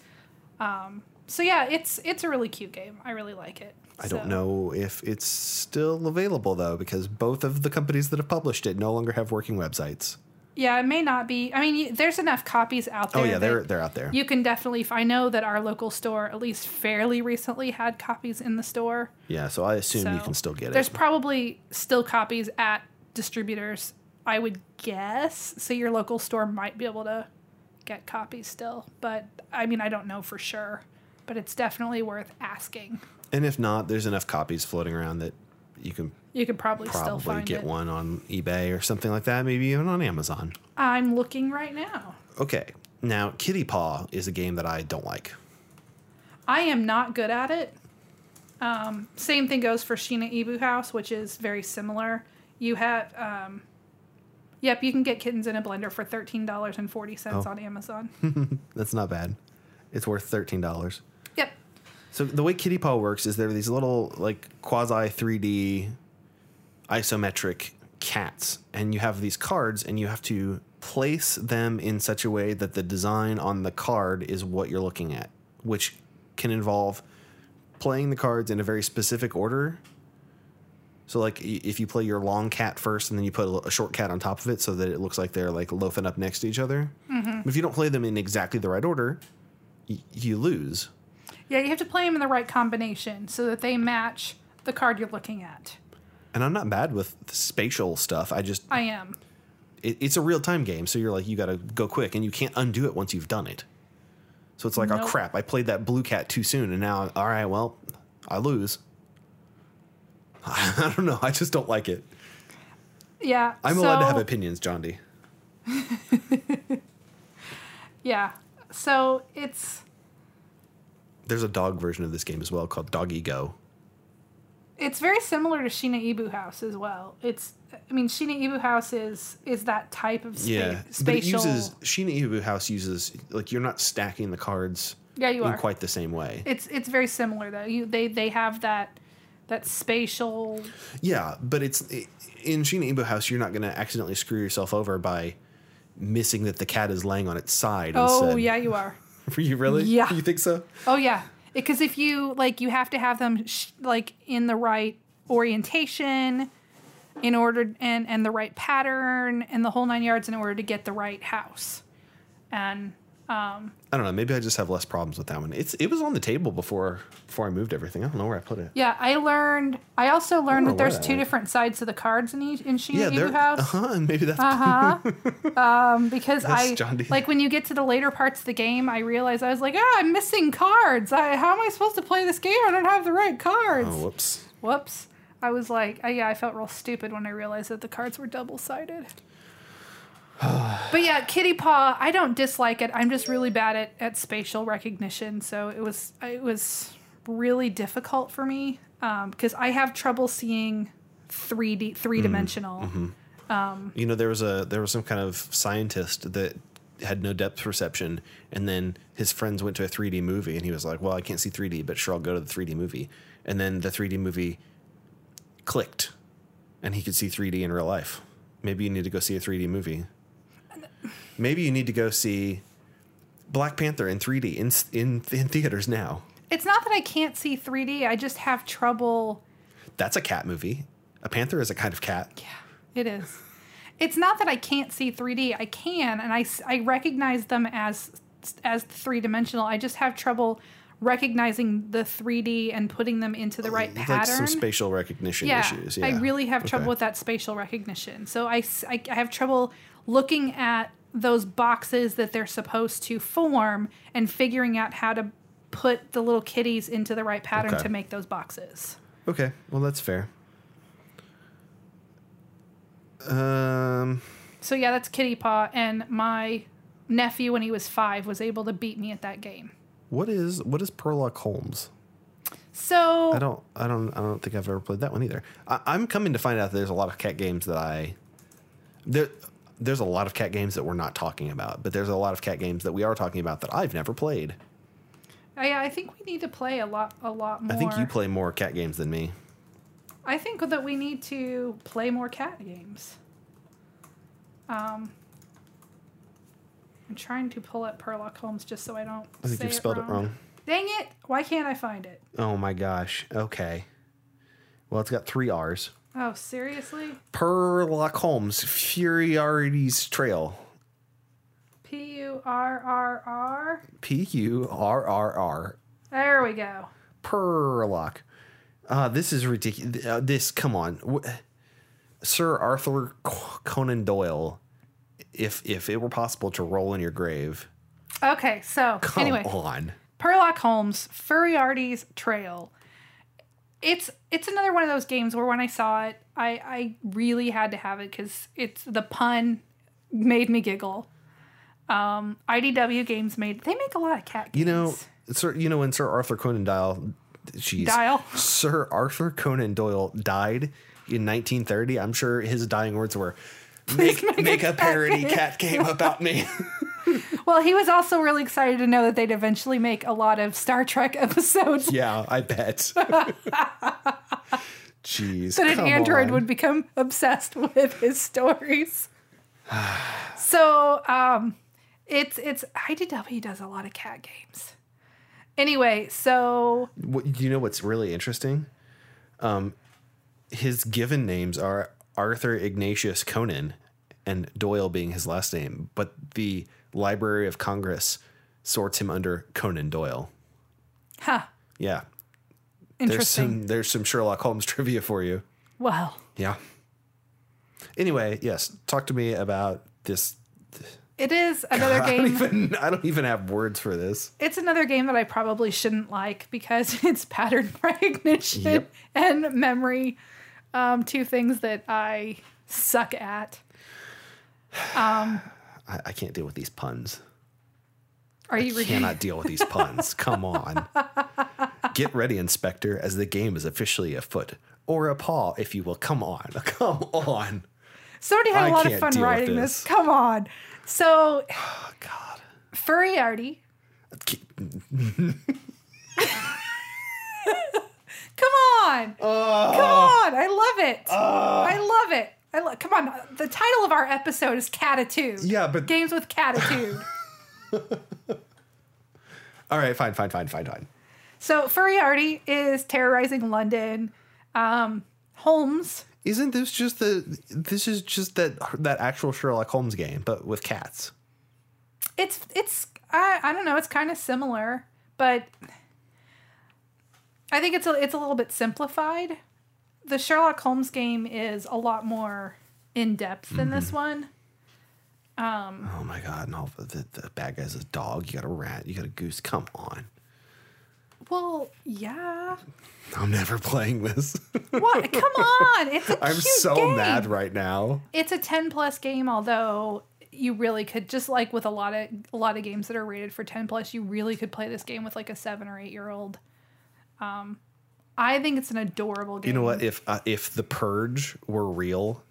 Um, so yeah, it's it's a really cute game. I really like it. I so. don't know if it's still available though, because both of the companies that have published it no longer have working websites. Yeah, it may not be. I mean, there's enough copies out there. Oh, yeah, they're they're out there. You can definitely... I know that our local store, at least fairly recently, had copies in the store. Yeah, so I assume so you can still get there's it. There's probably still copies at distributors, I would guess. So your local store might be able to get copies still. But, I mean, I don't know for sure. But it's definitely worth asking. And if not, there's enough copies floating around that you can you can probably, probably still find get it. one on eBay or something like that, maybe even on Amazon. I'm looking right now. Okay. Now, Kitty Paw is a game that I don't like. I am not good at it. Um, same thing goes for Shiba Inu House, which is very similar. You have... Um, Yep, you can get Kittens in a Blender for thirteen dollars and forty cents oh. on Amazon. That's not bad. It's worth thirteen dollars. Yep. So the way Kitty Paw works is there are these little, like, quasi three D isometric cats, and you have these cards, and you have to place them in such a way that the design on the card is what you're looking at, which can involve playing the cards in a very specific order. So, like, if you play your long cat first and then you put a short cat on top of it so that it looks like they're, like, loafing up next to each other. Mm-hmm. If you don't play them in exactly the right order, y- you lose. Yeah, you have to play them in the right combination so that they match the card you're looking at. And I'm not bad with the spatial stuff. I just... I am. It, it's a real-time game, so you're like, you got to go quick, and you can't undo it once you've done it. So it's like, nope. Oh, crap, I played that blue cat too soon, and now, all right, well, I lose. I don't know. I just don't like it. Yeah. I'm so, allowed to have opinions, John D. Yeah. So it's... There's a dog version of this game as well called Doggy Go. It's very similar to Shiba Inu House as well. It's, I mean, Shiba Inu House is is that type of spa- yeah, spatial... Yeah, but it uses... Shiba Inu House uses... Like, you're not stacking the cards yeah, you in are. quite the same way. It's it's very similar, though. You They, they have that... That spatial... Yeah, but it's it, in Shiba Inu House, you're not going to accidentally screw yourself over by missing that the cat is laying on its side. Oh, instead. Yeah, you are. Were you really? Yeah. You think so? Oh, yeah. Because if you, like, you have to have them, sh- like, in the right orientation in order and, and the right pattern and the whole nine yards in order to get the right house. And... Um, I don't know. Maybe I just have less problems with that one. It's it was on the table before before I moved everything. I don't know where I put it. Yeah, I learned. I also learned I that there's that two went. different sides to the cards in each in Shiba Inu House. Uh huh. And maybe that's uh huh. um, because that's I like when you get to the later parts of the game, I realized I was like, ah, I'm missing cards. I, how am I supposed to play this game? I don't have the right cards. Oh, whoops. Whoops. I was like, oh, yeah, I felt real stupid when I realized that the cards were double sided. But yeah, Kitty Paw, I don't dislike it. I'm just really bad at, at spatial recognition, so it was it was really difficult for me because um, I have trouble seeing three D three dimensional. Mm-hmm. Um, you know, there was a there was some kind of scientist that had no depth perception, and then his friends went to a three D movie, and he was like, "Well, I can't see three D, but sure, I'll go to the three D movie." And then the three D movie clicked, and he could see three D in real life. Maybe you need to go see a three D movie. Maybe you need to go see Black Panther in three D in, in in theaters now. It's not that I can't see three D. I just have trouble. That's a cat movie. A panther is a kind of cat. Yeah, it is. It's not that I can't see three D. I can, and I, I recognize them as as three-dimensional. I just have trouble recognizing the three D and putting them into the right pattern. Like some spatial recognition yeah, issues. Yeah, I really have trouble okay. with that spatial recognition. So I, I, I have trouble looking at those boxes that they're supposed to form and figuring out how to put the little kitties into the right pattern okay. to make those boxes. Okay. Well, that's fair. Um, so yeah, that's Kitty Paw. And my nephew, when he was five, was able to beat me at that game. What is, what is Purrlock Holmes? So I don't, I don't, I don't think I've ever played that one either. I, I'm coming to find out that there's a lot of cat games that I, there, There's a lot of cat games that we're not talking about, but there's a lot of cat games that we are talking about that I've never played. I, I think we need to play a lot, a lot more. I think you play more cat games than me. I think that we need to play more cat games. Um, I'm trying to pull up Purrlock Holmes just so I don't. I think say you've it spelled wrong. it wrong. Dang it! Why can't I find it? Oh my gosh! Okay. Well, it's got three R's. Oh, seriously? Purrlock Holmes Furriarty's Trail. P U R R R? P U R R R. There we go. Purrlock. Uh, this is ridiculous. Uh, this, come on. W- Sir Arthur Conan Doyle, if if it were possible to roll in your grave. Okay, so come anyway. Come on. Purrlock Holmes Furriarty's Trail. it's it's another one of those games where when I saw it, I, I really had to have it because it's the pun made me giggle. Um, I D W Games made they make a lot of cat games. You know, Sir, you know when Sir Arthur Conan Doyle, geez, Dial. Sir Arthur Conan Doyle died in nineteen thirty. I'm sure his dying words were, "Make make, make a parody game. cat game about me." Well, he was also really excited to know that they'd eventually make a lot of Star Trek episodes. Yeah, I bet. Jeez, that an android on. would become obsessed with his stories. So, um, it's it's I D W does a lot of cat games. Anyway, so what, you know what's really interesting? Um, his given names are Arthur Ignatius Conan and Doyle being his last name, but the Library of Congress sorts him under Conan Doyle. Huh. Yeah. Interesting. There's some, there's some Sherlock Holmes trivia for you. Wow. Yeah. Anyway, yes, talk to me about this. It is another God, game. I don't, even, I don't even have words for this. It's another game that I probably shouldn't like because it's pattern recognition yep. and memory. Um, two things that I suck at. Um, I, I can't deal with these puns. Are you I re- cannot deal with these puns. Come on. Get ready, Inspector, as the game is officially afoot. Or a paw, if you will. Come on. Come on. Somebody had a lot of fun writing this. this. Come on. So, oh, God. Furriarty. Come on. Oh. Come on. I love it. Oh. I love it. I lo- Come on. The title of our episode is Catitude. Yeah, but... Games with Catitude. All right, fine, fine, fine, fine, fine. So, Furriarty is terrorizing London. Um, Holmes. Isn't this just the... This is just that that actual Sherlock Holmes game, but with cats. It's... it's I, I don't know. It's kind of similar, but... I think it's a, it's a little bit simplified. The Sherlock Holmes game is a lot more in-depth than mm-hmm. this one. Um, oh, my God. And all the, the bad guy's a dog. You got a rat. You got a goose. Come on. Well, yeah. I'm never playing this. What? Come on. It's a I'm cute so game. mad right now. It's a ten-plus game, although you really could, just like with a lot of a lot of games that are rated for ten-plus, you really could play this game with like a seven- or eight-year-old. Um, I think it's an adorable game. You know what? If uh, if The Purge were real,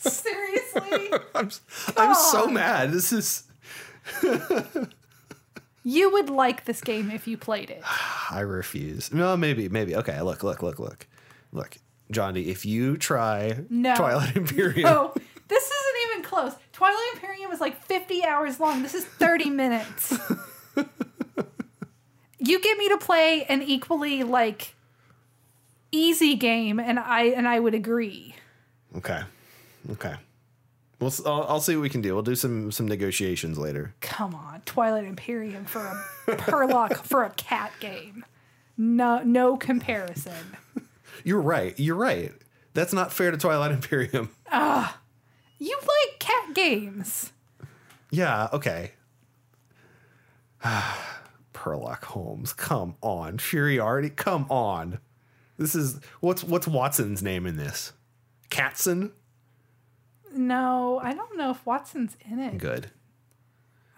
seriously, I'm I'm so mad. This is you would like this game if you played it. I refuse. No, maybe, maybe. Okay, look, look, look, look, look, Johnny. If you try no. Twilight Imperium, no, this isn't even close. Twilight Imperium is like fifty hours long. This is thirty minutes. You get me to play an equally like easy game, and I and I would agree. Okay, okay. We'll I'll, I'll see what we can do. We'll do some some negotiations later. Come on, Twilight Imperium for a Purrlock for a cat game. No, no comparison. You're right. You're right. That's not fair to Twilight Imperium. Ah, uh, you like cat games. Yeah. Okay. Sherlock Holmes, come on. Furriarty, come on. This is what's what's Watson's name in this? Catson? No, I don't know if Watson's in it. Good.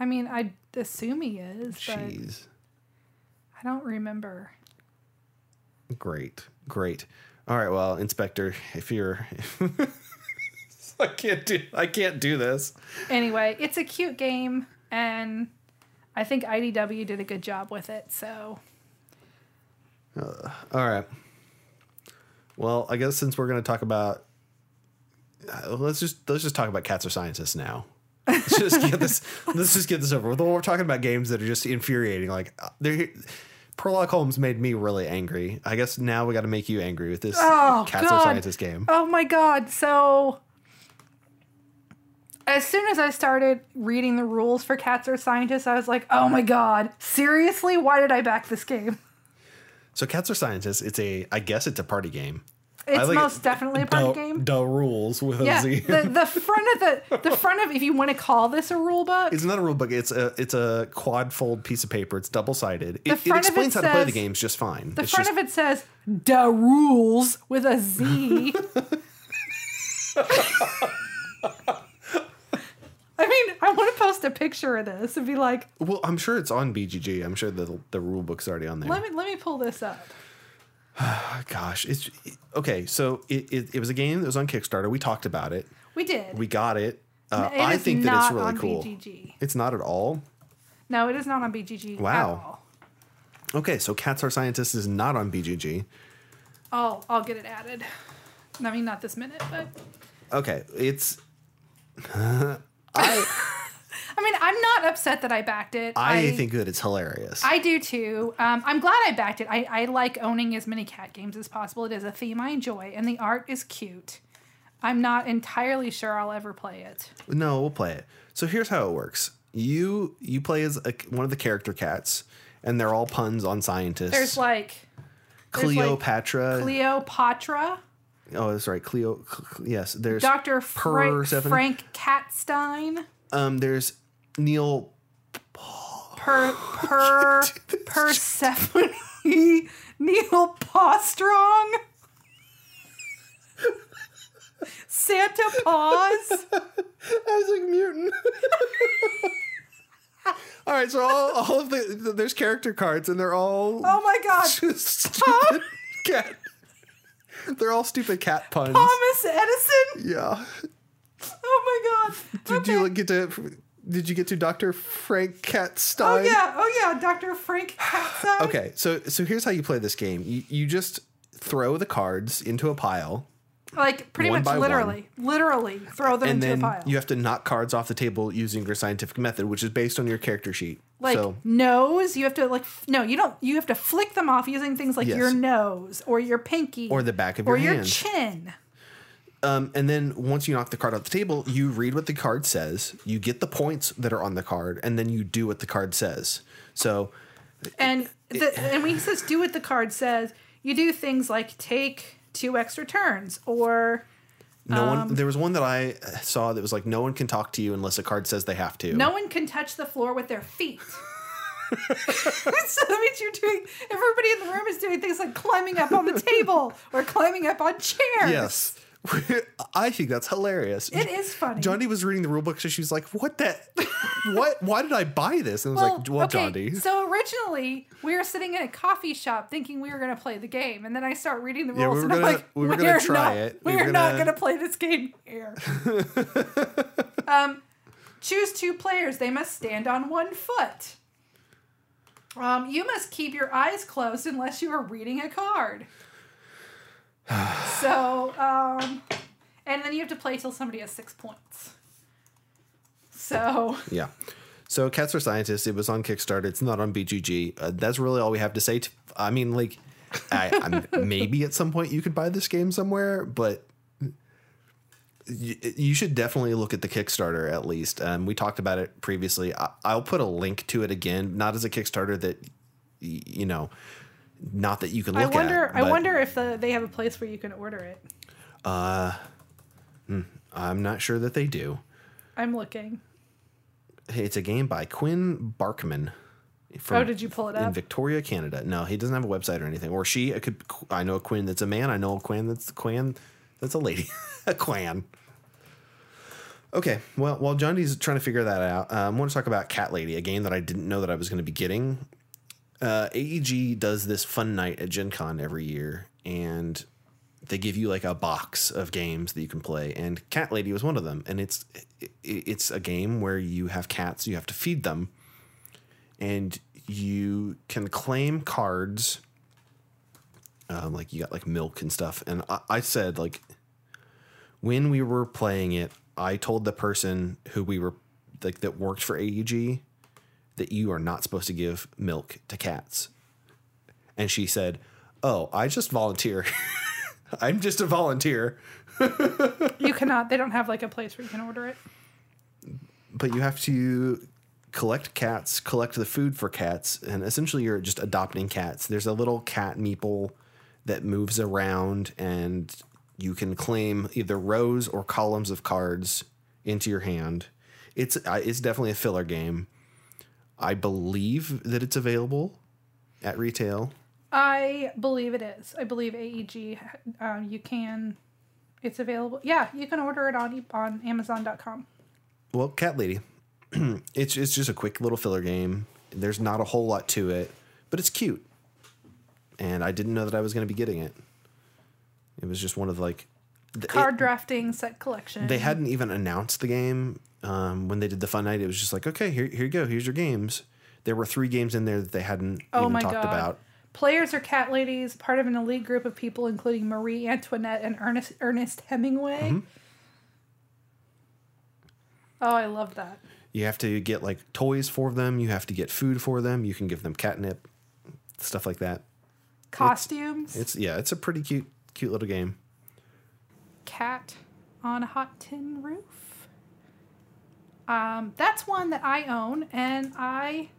I mean, I assume he is. Jeez. But I don't remember. Great, great. All right, well, Inspector, if you're, I can't do, I can't do this. Anyway, it's a cute game and. I think I D W did a good job with it, so. Uh, all right. Well, I guess since we're going to talk about, uh, let's just let's just talk about Cats Are Scientists now. Let's just get this. Let's just get this over with. We're talking about games that are just infuriating. Like, Purrlock Holmes made me really angry. I guess now we got to make you angry with this oh, Cats God. Are Scientists game. Oh my God! So. As soon as I started reading the rules for Cats Are Scientists, I was like, oh my God, seriously? Why did I back this game? So Cats Are Scientists, it's a, I guess it's a party game. It's like most it, definitely a pun game. The rules with yeah, a Z. the, the front of the the front of if you want to call this a rule book, it's not a rule book. It's a it's a quad fold piece of paper. It's double sided. It, it explains it how says, to play the games just fine. The it's front just, of it says "da rules" with a Z. I mean, I want to post a picture of this and be like, well, I'm sure it's on B G G. I'm sure the the rule book's already on there. Let me let me pull this up. Gosh, it's it, okay. So it, it it was a game that was on Kickstarter. We talked about it. We did. We got it. Uh, it I think that it's really on cool. B G G. It's not at all. No, it is not on B G G. Wow. At all. Okay, so Cats Are Scientists is not on B G G. Oh, I'll get it added. I mean, not this minute, but okay. It's I. I mean, I'm not upset that I backed it. I, I think that it's hilarious. I do, too. Um, I'm glad I backed it. I, I like owning as many cat games as possible. It is a theme I enjoy, and the art is cute. I'm not entirely sure I'll ever play it. No, we'll play it. So here's how it works. You you play as a, one of the character cats, and they're all puns on scientists. There's like... Cleopatra. There's like Cleopatra. Oh, that's right. Cleo... Yes, there's... Doctor Frank, Frank Catstein. Um, there's... Neil Per Per Persephone Neil Pawstrong Santa Paws. I was like mutant. All right, so all, all of the there's character cards and they're all oh my god just stupid cat. They're all stupid cat puns. Thomas Edison. Yeah. Oh my god. Did okay. you get to? Did you get to Doctor Frank Catstein? Oh, yeah. Oh, yeah. Doctor Frank Catstein. Okay. So so here's how you play this game. You, you just throw the cards into a pile. Like, pretty much literally. One. Literally throw them and into a pile. And then you have to knock cards off the table using your scientific method, which is based on your character sheet. Like, so, nose. You have to, like... F- no, you don't... You have to flick them off using things like yes. your nose or your pinky. Or the back of your hand. Or your chin. Um, and then once you knock the card off the table, you read what the card says. You get the points that are on the card, and then you do what the card says. So, and the, it, and when he says do what the card says, you do things like take two extra turns, or no um, one. There was one that I saw that was like no one can talk to you unless a card says they have to. No one can touch the floor with their feet. So that means you're doing. Everybody in the room is doing things like climbing up on the table or climbing up on chairs. Yes. I think that's hilarious. It is funny. Jondi was reading the rule book, so she was like, what the... what? Why did I buy this? And I was well, like, well, okay. Jondi. So originally, we were sitting in a coffee shop thinking we were going to play the game. And then I start reading the rules, yeah, we were and gonna, I'm like, we were going to try not, it. We we're gonna... not going to play this game here. um, choose two players. They must stand on one foot. Um, you must keep your eyes closed unless you are reading a card. So, um, and then you have to play till somebody has six points. So. Yeah. So Cats Are Scientists, it was on Kickstarter. It's not on B G G. Uh, that's really all we have to say. To, I mean, like, I, I'm, maybe at some point you could buy this game somewhere, but you, you should definitely look at the Kickstarter at least. Um, we talked about it previously. I, I'll put a link to it again, not as a Kickstarter that, you know, not that you can look I wonder, at. I wonder if the, they have a place where you can order it. Uh, I'm not sure that they do. I'm looking. It's a game by Quinn Barkman. From, oh, did you pull it up? In Victoria, Canada. No, he doesn't have a website or anything. Or she. I could. I know a Quinn that's a man. I know a Quinn that's a Quan. That's a lady. A Quan. Okay, well, while Jondi's trying to figure that out, um, I want to talk about Cat Lady, a game that I didn't know that I was going to be getting. Uh, A E G does this fun night at Gen Con every year, and they give you like a box of games that you can play. And Cat Lady was one of them. And it's it, it's a game where you have cats, you have to feed them, and you can claim cards. Um, like you got like milk and stuff. And I, I said like when we were playing it, I told the person who we were like that worked for A E G. That you are not supposed to give milk to cats. And she said, oh, I just volunteer. I'm just a volunteer. You cannot. They don't have like a place where you can order it. But you have to collect cats, collect the food for cats. And essentially you're just adopting cats. There's a little cat meeple that moves around, and you can claim either rows or columns of cards into your hand. It's uh, it's definitely a filler game. I believe that it's available at retail. I believe it is. I believe A E G, um, you can, it's available. Yeah, you can order it on, on Amazon dot com. Well, Cat Lady, it's, it's just a quick little filler game. There's not a whole lot to it, but it's cute. And I didn't know that I was going to be getting it. It was just one of the, like... The, Card it, drafting set collection. They hadn't even announced the game um, when they did the fun night. It was just like, okay, here, here you go. Here's your games. There were three games in there that they hadn't oh even my talked God. about. Players are cat ladies, part of an elite group of people, including Marie Antoinette and Ernest, Ernest Hemingway. Mm-hmm. Oh, I love that. You have to get, like, toys for them. You have to get food for them. You can give them catnip, stuff like that. Costumes. It's, it's yeah, it's a pretty cute, cute little game. Cat on a Hot Tin Roof. Um, that's one that I own, and I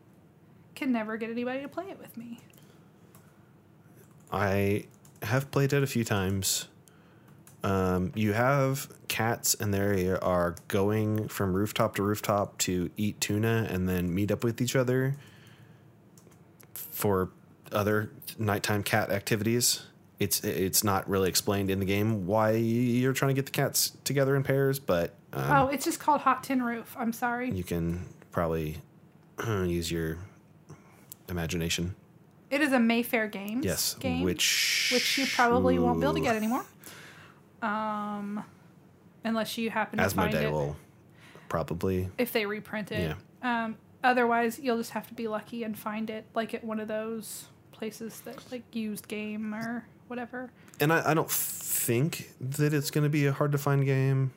can never get anybody to play it with me. I have played it a few times. Um, you have cats, and they are going from rooftop to rooftop to eat tuna and then meet up with each other for other nighttime cat activities. It's it's not really explained in the game why you're trying to get the cats together in pairs, but... Um, oh, it's just called Hot Tin Roof. I'm sorry. You can probably use your imagination. It is a Mayfair Games yes, game, which which you probably won't be able to get anymore, um, unless you happen to Asmodee find it. Asmodee will probably if they reprint it. Yeah. Um, otherwise, you'll just have to be lucky and find it like at one of those places that like used game or whatever. And I, I don't think that it's going to be a hard to find game.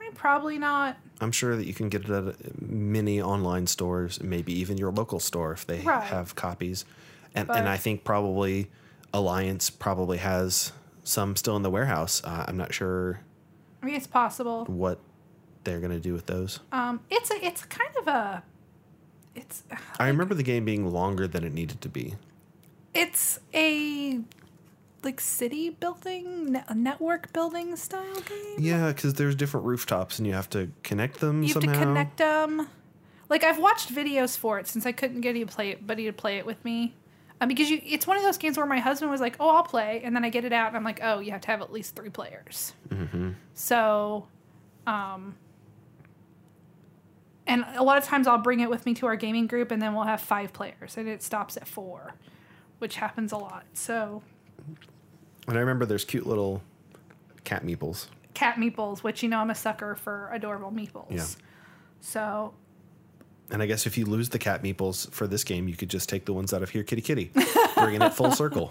I mean, probably not. I'm sure that you can get it at many online stores, maybe even your local store if they right. have copies. And, and I think probably Alliance probably has some still in the warehouse. Uh, I'm not sure. I mean, it's possible what they're going to do with those. Um, it's a, it's kind of a, it's. Like, I remember the game being longer than it needed to be. It's a like city building, ne- network building style game. Yeah, because there's different rooftops and you have to connect them. You somehow. have to connect them. Like I've watched videos for it since I couldn't get anybody to play it with me. Um, because you, it's one of those games where my husband was like, oh, I'll play. And then I get it out, and I'm like, oh, you have to have at least three players. Mm-hmm. So, um, and a lot of times I'll bring it with me to our gaming group, and then we'll have five players. And it stops at four, which happens a lot. So, and I remember there's cute little cat meeples. Cat meeples, which, you know, I'm a sucker for adorable meeples. Yeah. So... And I guess if you lose the cat meeples for this game, you could just take the ones out of Here Kitty Kitty, bringing it full circle.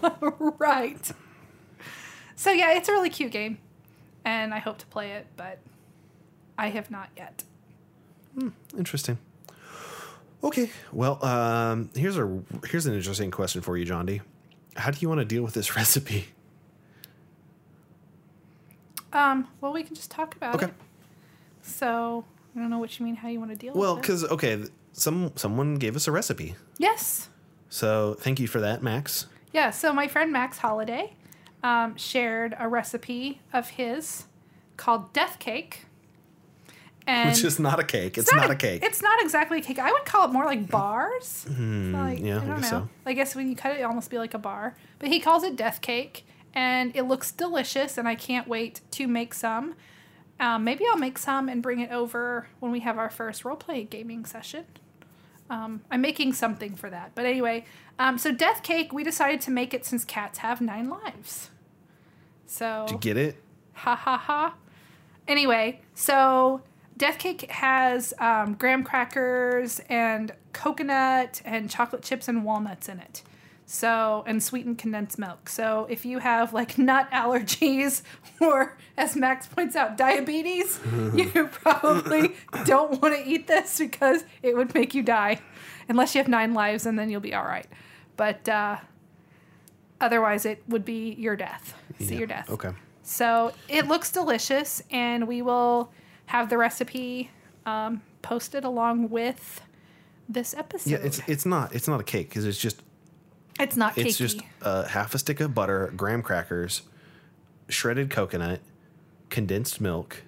Right. So, yeah, it's a really cute game, and I hope to play it, but I have not yet. Hmm, interesting. Okay, well, um, here's a here's an interesting question for you, John D. How do you want to deal with this recipe? Um. Well, we can just talk about okay. it. So... I don't know what you mean, how you want to deal well, with it. Well, because, okay, some someone gave us a recipe. Yes. So thank you for that, Max. Yeah, so my friend Max Holiday um, shared a recipe of his called Death Cake. And Which is not a cake. It's, it's not, not a cake. It's not exactly a cake. I would call it more like bars. Mm, like, yeah, I don't I guess know. So. I guess when you cut it, it almost be like a bar. But he calls it Death Cake, and it looks delicious, and I can't wait to make some. Um, maybe I'll make some and bring it over when we have our first roleplay gaming session. Um, I'm making something for that. But anyway, um, so Death Cake, we decided to make it since cats have nine lives. So to get it? Ha ha ha. Anyway, so Death Cake has um, graham crackers and coconut and chocolate chips and walnuts in it. So, and sweetened condensed milk. So if you have like nut allergies or, as Max points out, diabetes, you probably don't want to eat this because it would make you die. Unless you have nine lives, and then you'll be all right. But uh, otherwise it would be your death. See yeah. your death. Okay. So it looks delicious, and we will have the recipe um, posted along with this episode. Yeah, it's it's not it's not a cake because it's just It's not cakey. It's just uh, half a stick of butter, graham crackers, shredded coconut, condensed milk,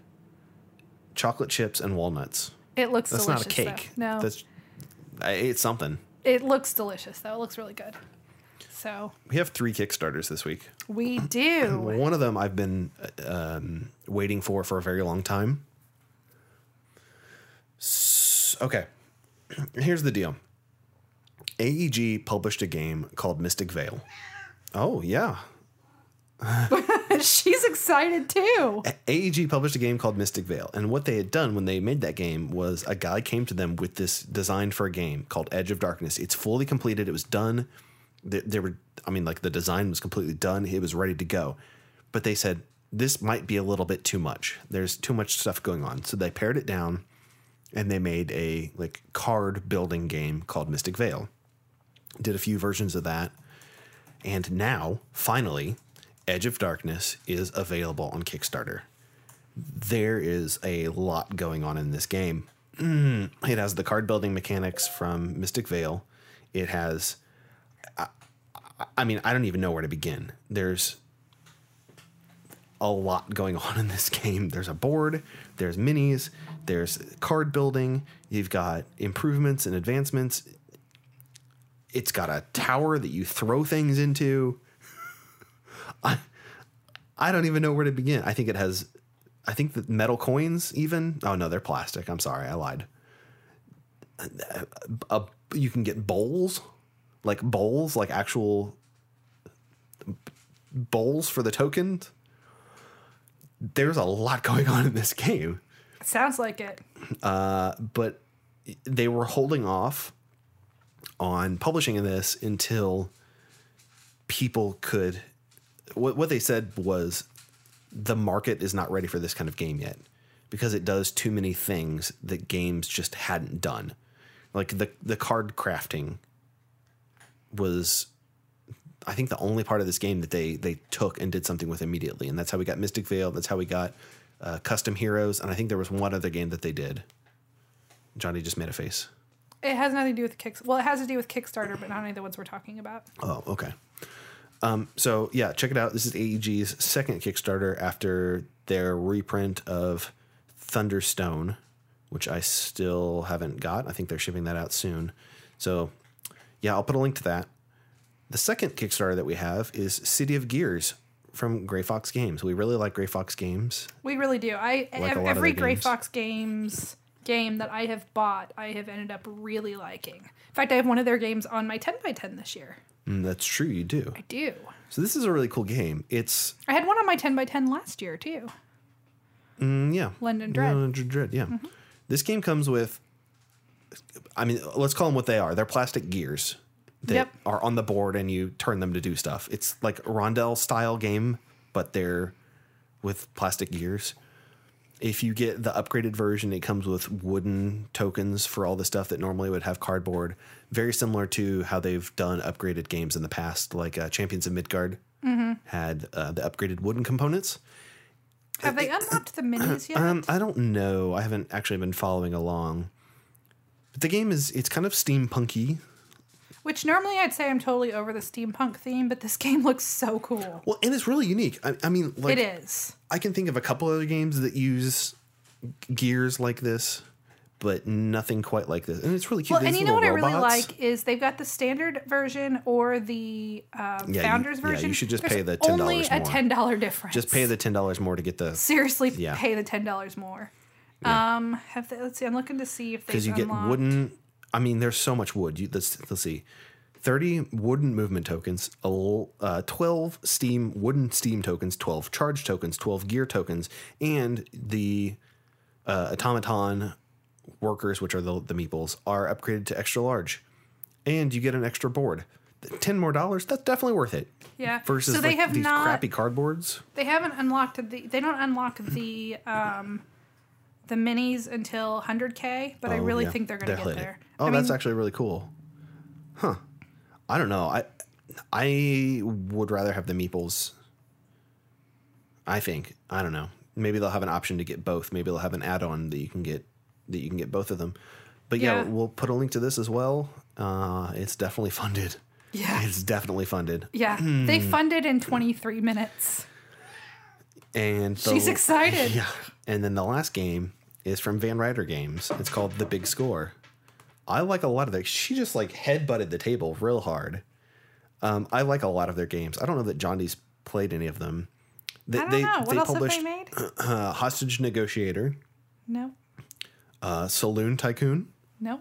chocolate chips, and walnuts. It looks that's delicious. That's not a cake. Though. No. That's, I ate something. It looks delicious, though. It looks really good. So we have three Kickstarters this week. We do. One of them I've been um, waiting for for a very long time. So, okay. Here's the deal. A E G published a game called Mystic Vale. Oh, yeah. She's excited, too. A E G published a game called Mystic Vale. And what they had done when they made that game was a guy came to them with this design for a game called Edge of Darkness. It's fully completed. It was done. They, they were, I mean, like the design was completely done. It was ready to go. But they said, this might be a little bit too much. There's too much stuff going on. So they pared it down and they made a like card building game called Mystic Vale. Did a few versions of that. And now, finally, Edge of Darkness is available on Kickstarter. There is a lot going on in this game. Mm, it has the card building mechanics from Mystic Vale. It has, I, I mean, I don't even know where to begin. There's a lot going on in this game. There's a board, there's minis, there's card building. You've got improvements and advancements. It's got a tower that you throw things into. I I don't even know where to begin. I think it has, I think the metal coins even. Oh, no, they're plastic. I'm sorry. I lied. A, a, you can get bowls, like bowls, like actual bowls for the tokens. There's a lot going on in this game. Sounds like it. Uh, but they were holding off on publishing this until people could. What what they said was the market is not ready for this kind of game yet because it does too many things that games just hadn't done. Like the, the card crafting was, I think, the only part of this game that they they took and did something with immediately. And that's how we got Mystic Vale. That's how we got uh, Custom Heroes. And I think there was one other game that they did. Johnny just made a face. It has nothing to do with Kickstarter. Well, it has to do with Kickstarter, but not any of the ones we're talking about. Oh, okay. Um, so, yeah, check it out. This is A E G's second Kickstarter after their reprint of Thunderstone, which I still haven't got. I think they're shipping that out soon. So, yeah, I'll put a link to that. The second Kickstarter that we have is City of Gears from Gray Fox Games. We really like Gray Fox Games. We really do. I like every Gray Fox Games game that I have bought, I have ended up really liking. In fact, I have one of their games on my ten by ten this year. Mm, that's true, you do. I do. So this is a really cool game. It's I had one on my ten by ten last year, too. Mm, yeah. London Dread. London Dread, yeah. Mm-hmm. This game comes with, I mean, let's call them what they are. They're plastic gears that yep. are on the board, and you turn them to do stuff. It's like a Rondelle-style game, but they're with plastic gears. If you get the upgraded version, it comes with wooden tokens for all the stuff that normally would have cardboard. Very similar to how they've done upgraded games in the past, like uh, Champions of Midgard mm-hmm. had uh, the upgraded wooden components. Have uh, they unlocked the minis yet? Um, I don't know. I haven't actually been following along. But the game is, it's kind of steampunky. Which normally I'd say I'm totally over the steampunk theme, but this game looks so cool. Well, and it's really unique. I, I mean, like, it is. I can think of a couple other games that use gears like this, but nothing quite like this. And it's really cute. Well, and you know what robots. I really like is they've got the standard version or the uh, yeah, founder's you, version. Yeah, you should just There's pay the ten dollars only more. Only a ten dollars difference. Just pay the ten dollars more to get the... Seriously, yeah. pay the ten dollars more. Yeah. Um, have they, let's see. I'm looking to see if they've unlocked... Because you unlocked. Get wooden... I mean, there's so much wood. You, let's, let's see. thirty wooden movement tokens, uh, twelve steam wooden steam tokens, twelve charge tokens, twelve gear tokens, and the uh, automaton workers, which are the, the meeples, are upgraded to extra large. And you get an extra board. ten more dollars, that's definitely worth it. Yeah. Versus so they like have these not, crappy cardboards. They haven't unlocked the... They don't unlock the... Um, the minis until one hundred K, but oh, I really yeah. think they're going to get there. Oh, I mean, that's actually really cool. Huh. I don't know. I I would rather have the meeples, I think. I don't know. Maybe they'll have an option to get both. Maybe they'll have an add-on that you can get that you can get both of them. But yeah, yeah. we'll put a link to this as well. Uh, it's definitely funded. Yeah. It's definitely funded. Yeah. They funded in twenty-three minutes. And the, she's excited. Yeah. And then the last game is from Van Ryder Games. It's called The Big Score. I like a lot of that. She just like headbutted the table real hard. Um, I like a lot of their games. I don't know that Jondy's played any of them. They, I don't they, know. What they else published, have they made? Uh, Hostage Negotiator. No. Uh, Saloon Tycoon. No.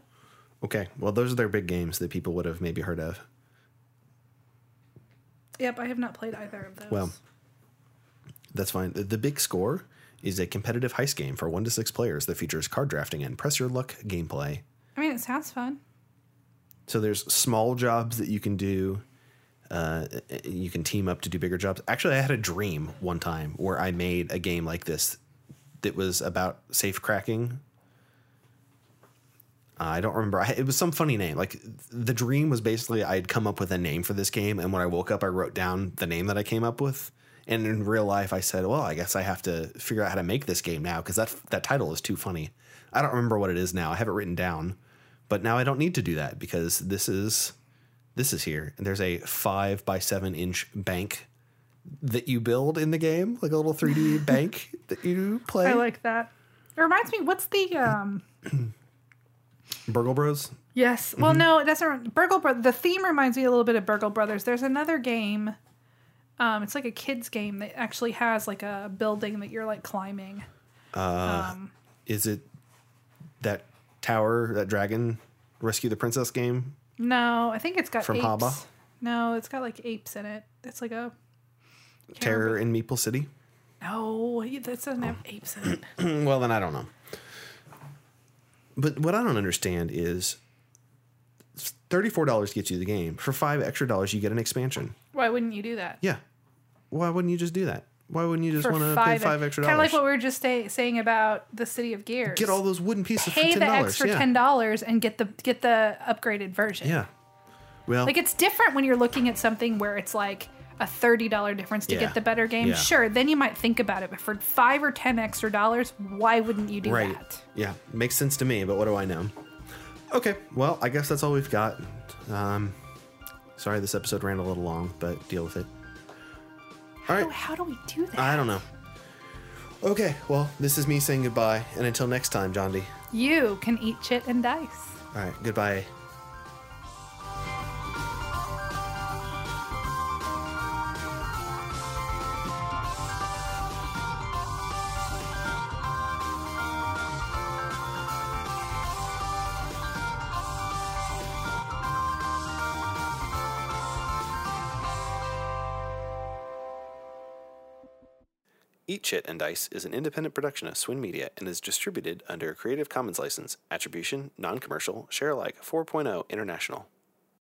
Okay. Well, those are their big games that people would have maybe heard of. Yep. I have not played either of those. Well, that's fine. The, the Big Score is a competitive heist game for one to six players that features card drafting and press your luck gameplay. I mean, it sounds fun. So there's small jobs that you can do. Uh, you can team up to do bigger jobs. Actually, I had a dream one time where I made a game like this that was about safe cracking. Uh, I don't remember. I, it was some funny name. Like the dream was basically I'd come up with a name for this game. And when I woke up, I wrote down the name that I came up with. And in real life, I said, well, I guess I have to figure out how to make this game now because that, that title is too funny. I don't remember what it is now. I have it written down. But now I don't need to do that because this is this is here. And there's a five by seven inch bank that you build in the game, like a little three D bank that you play. I like that. It reminds me, what's the um Burgle Bros? Yes. Well, mm-hmm. no, that's a Burgle Bros. The theme reminds me a little bit of Burgle Brothers. There's another game. Um, it's like a kids game that actually has like a building that you're like climbing. Uh, um, is it that Tower, that dragon, Rescue the Princess game? No, I think it's got from apes. Haba? No, it's got like apes in it. It's like a... Terror remember. In Meeple City? No, that doesn't oh. have apes in it. Well, then I don't know. But what I don't understand is thirty-four dollars gets you the game. For five extra dollars, you get an expansion. Why wouldn't you do that? Yeah. Why wouldn't you just do that? Why wouldn't you just want to pay five extra dollars? Kind of like what we were just say, saying about the City of Gears. Get all those wooden pieces pay for ten dollars. Pay the extra yeah. ten dollars and get the get the upgraded version. Yeah. Well, like it's different when you're looking at something where it's like a thirty dollars difference to yeah. get the better game. Yeah. Sure, then you might think about it. But for five or ten extra dollars, why wouldn't you do right. that? Yeah, makes sense to me, but what do I know? Okay, well, I guess that's all we've got. Um, sorry this episode ran a little long, but deal with it. All right. How do we do that? I don't know. Okay, well, this is me saying goodbye, and until next time, Jondi. You can eat shit and dice. All right, goodbye. Eat Shit and Dice is an independent production of Swin Media and is distributed under a Creative Commons license, Attribution, Non-Commercial, Sharealike four point oh International.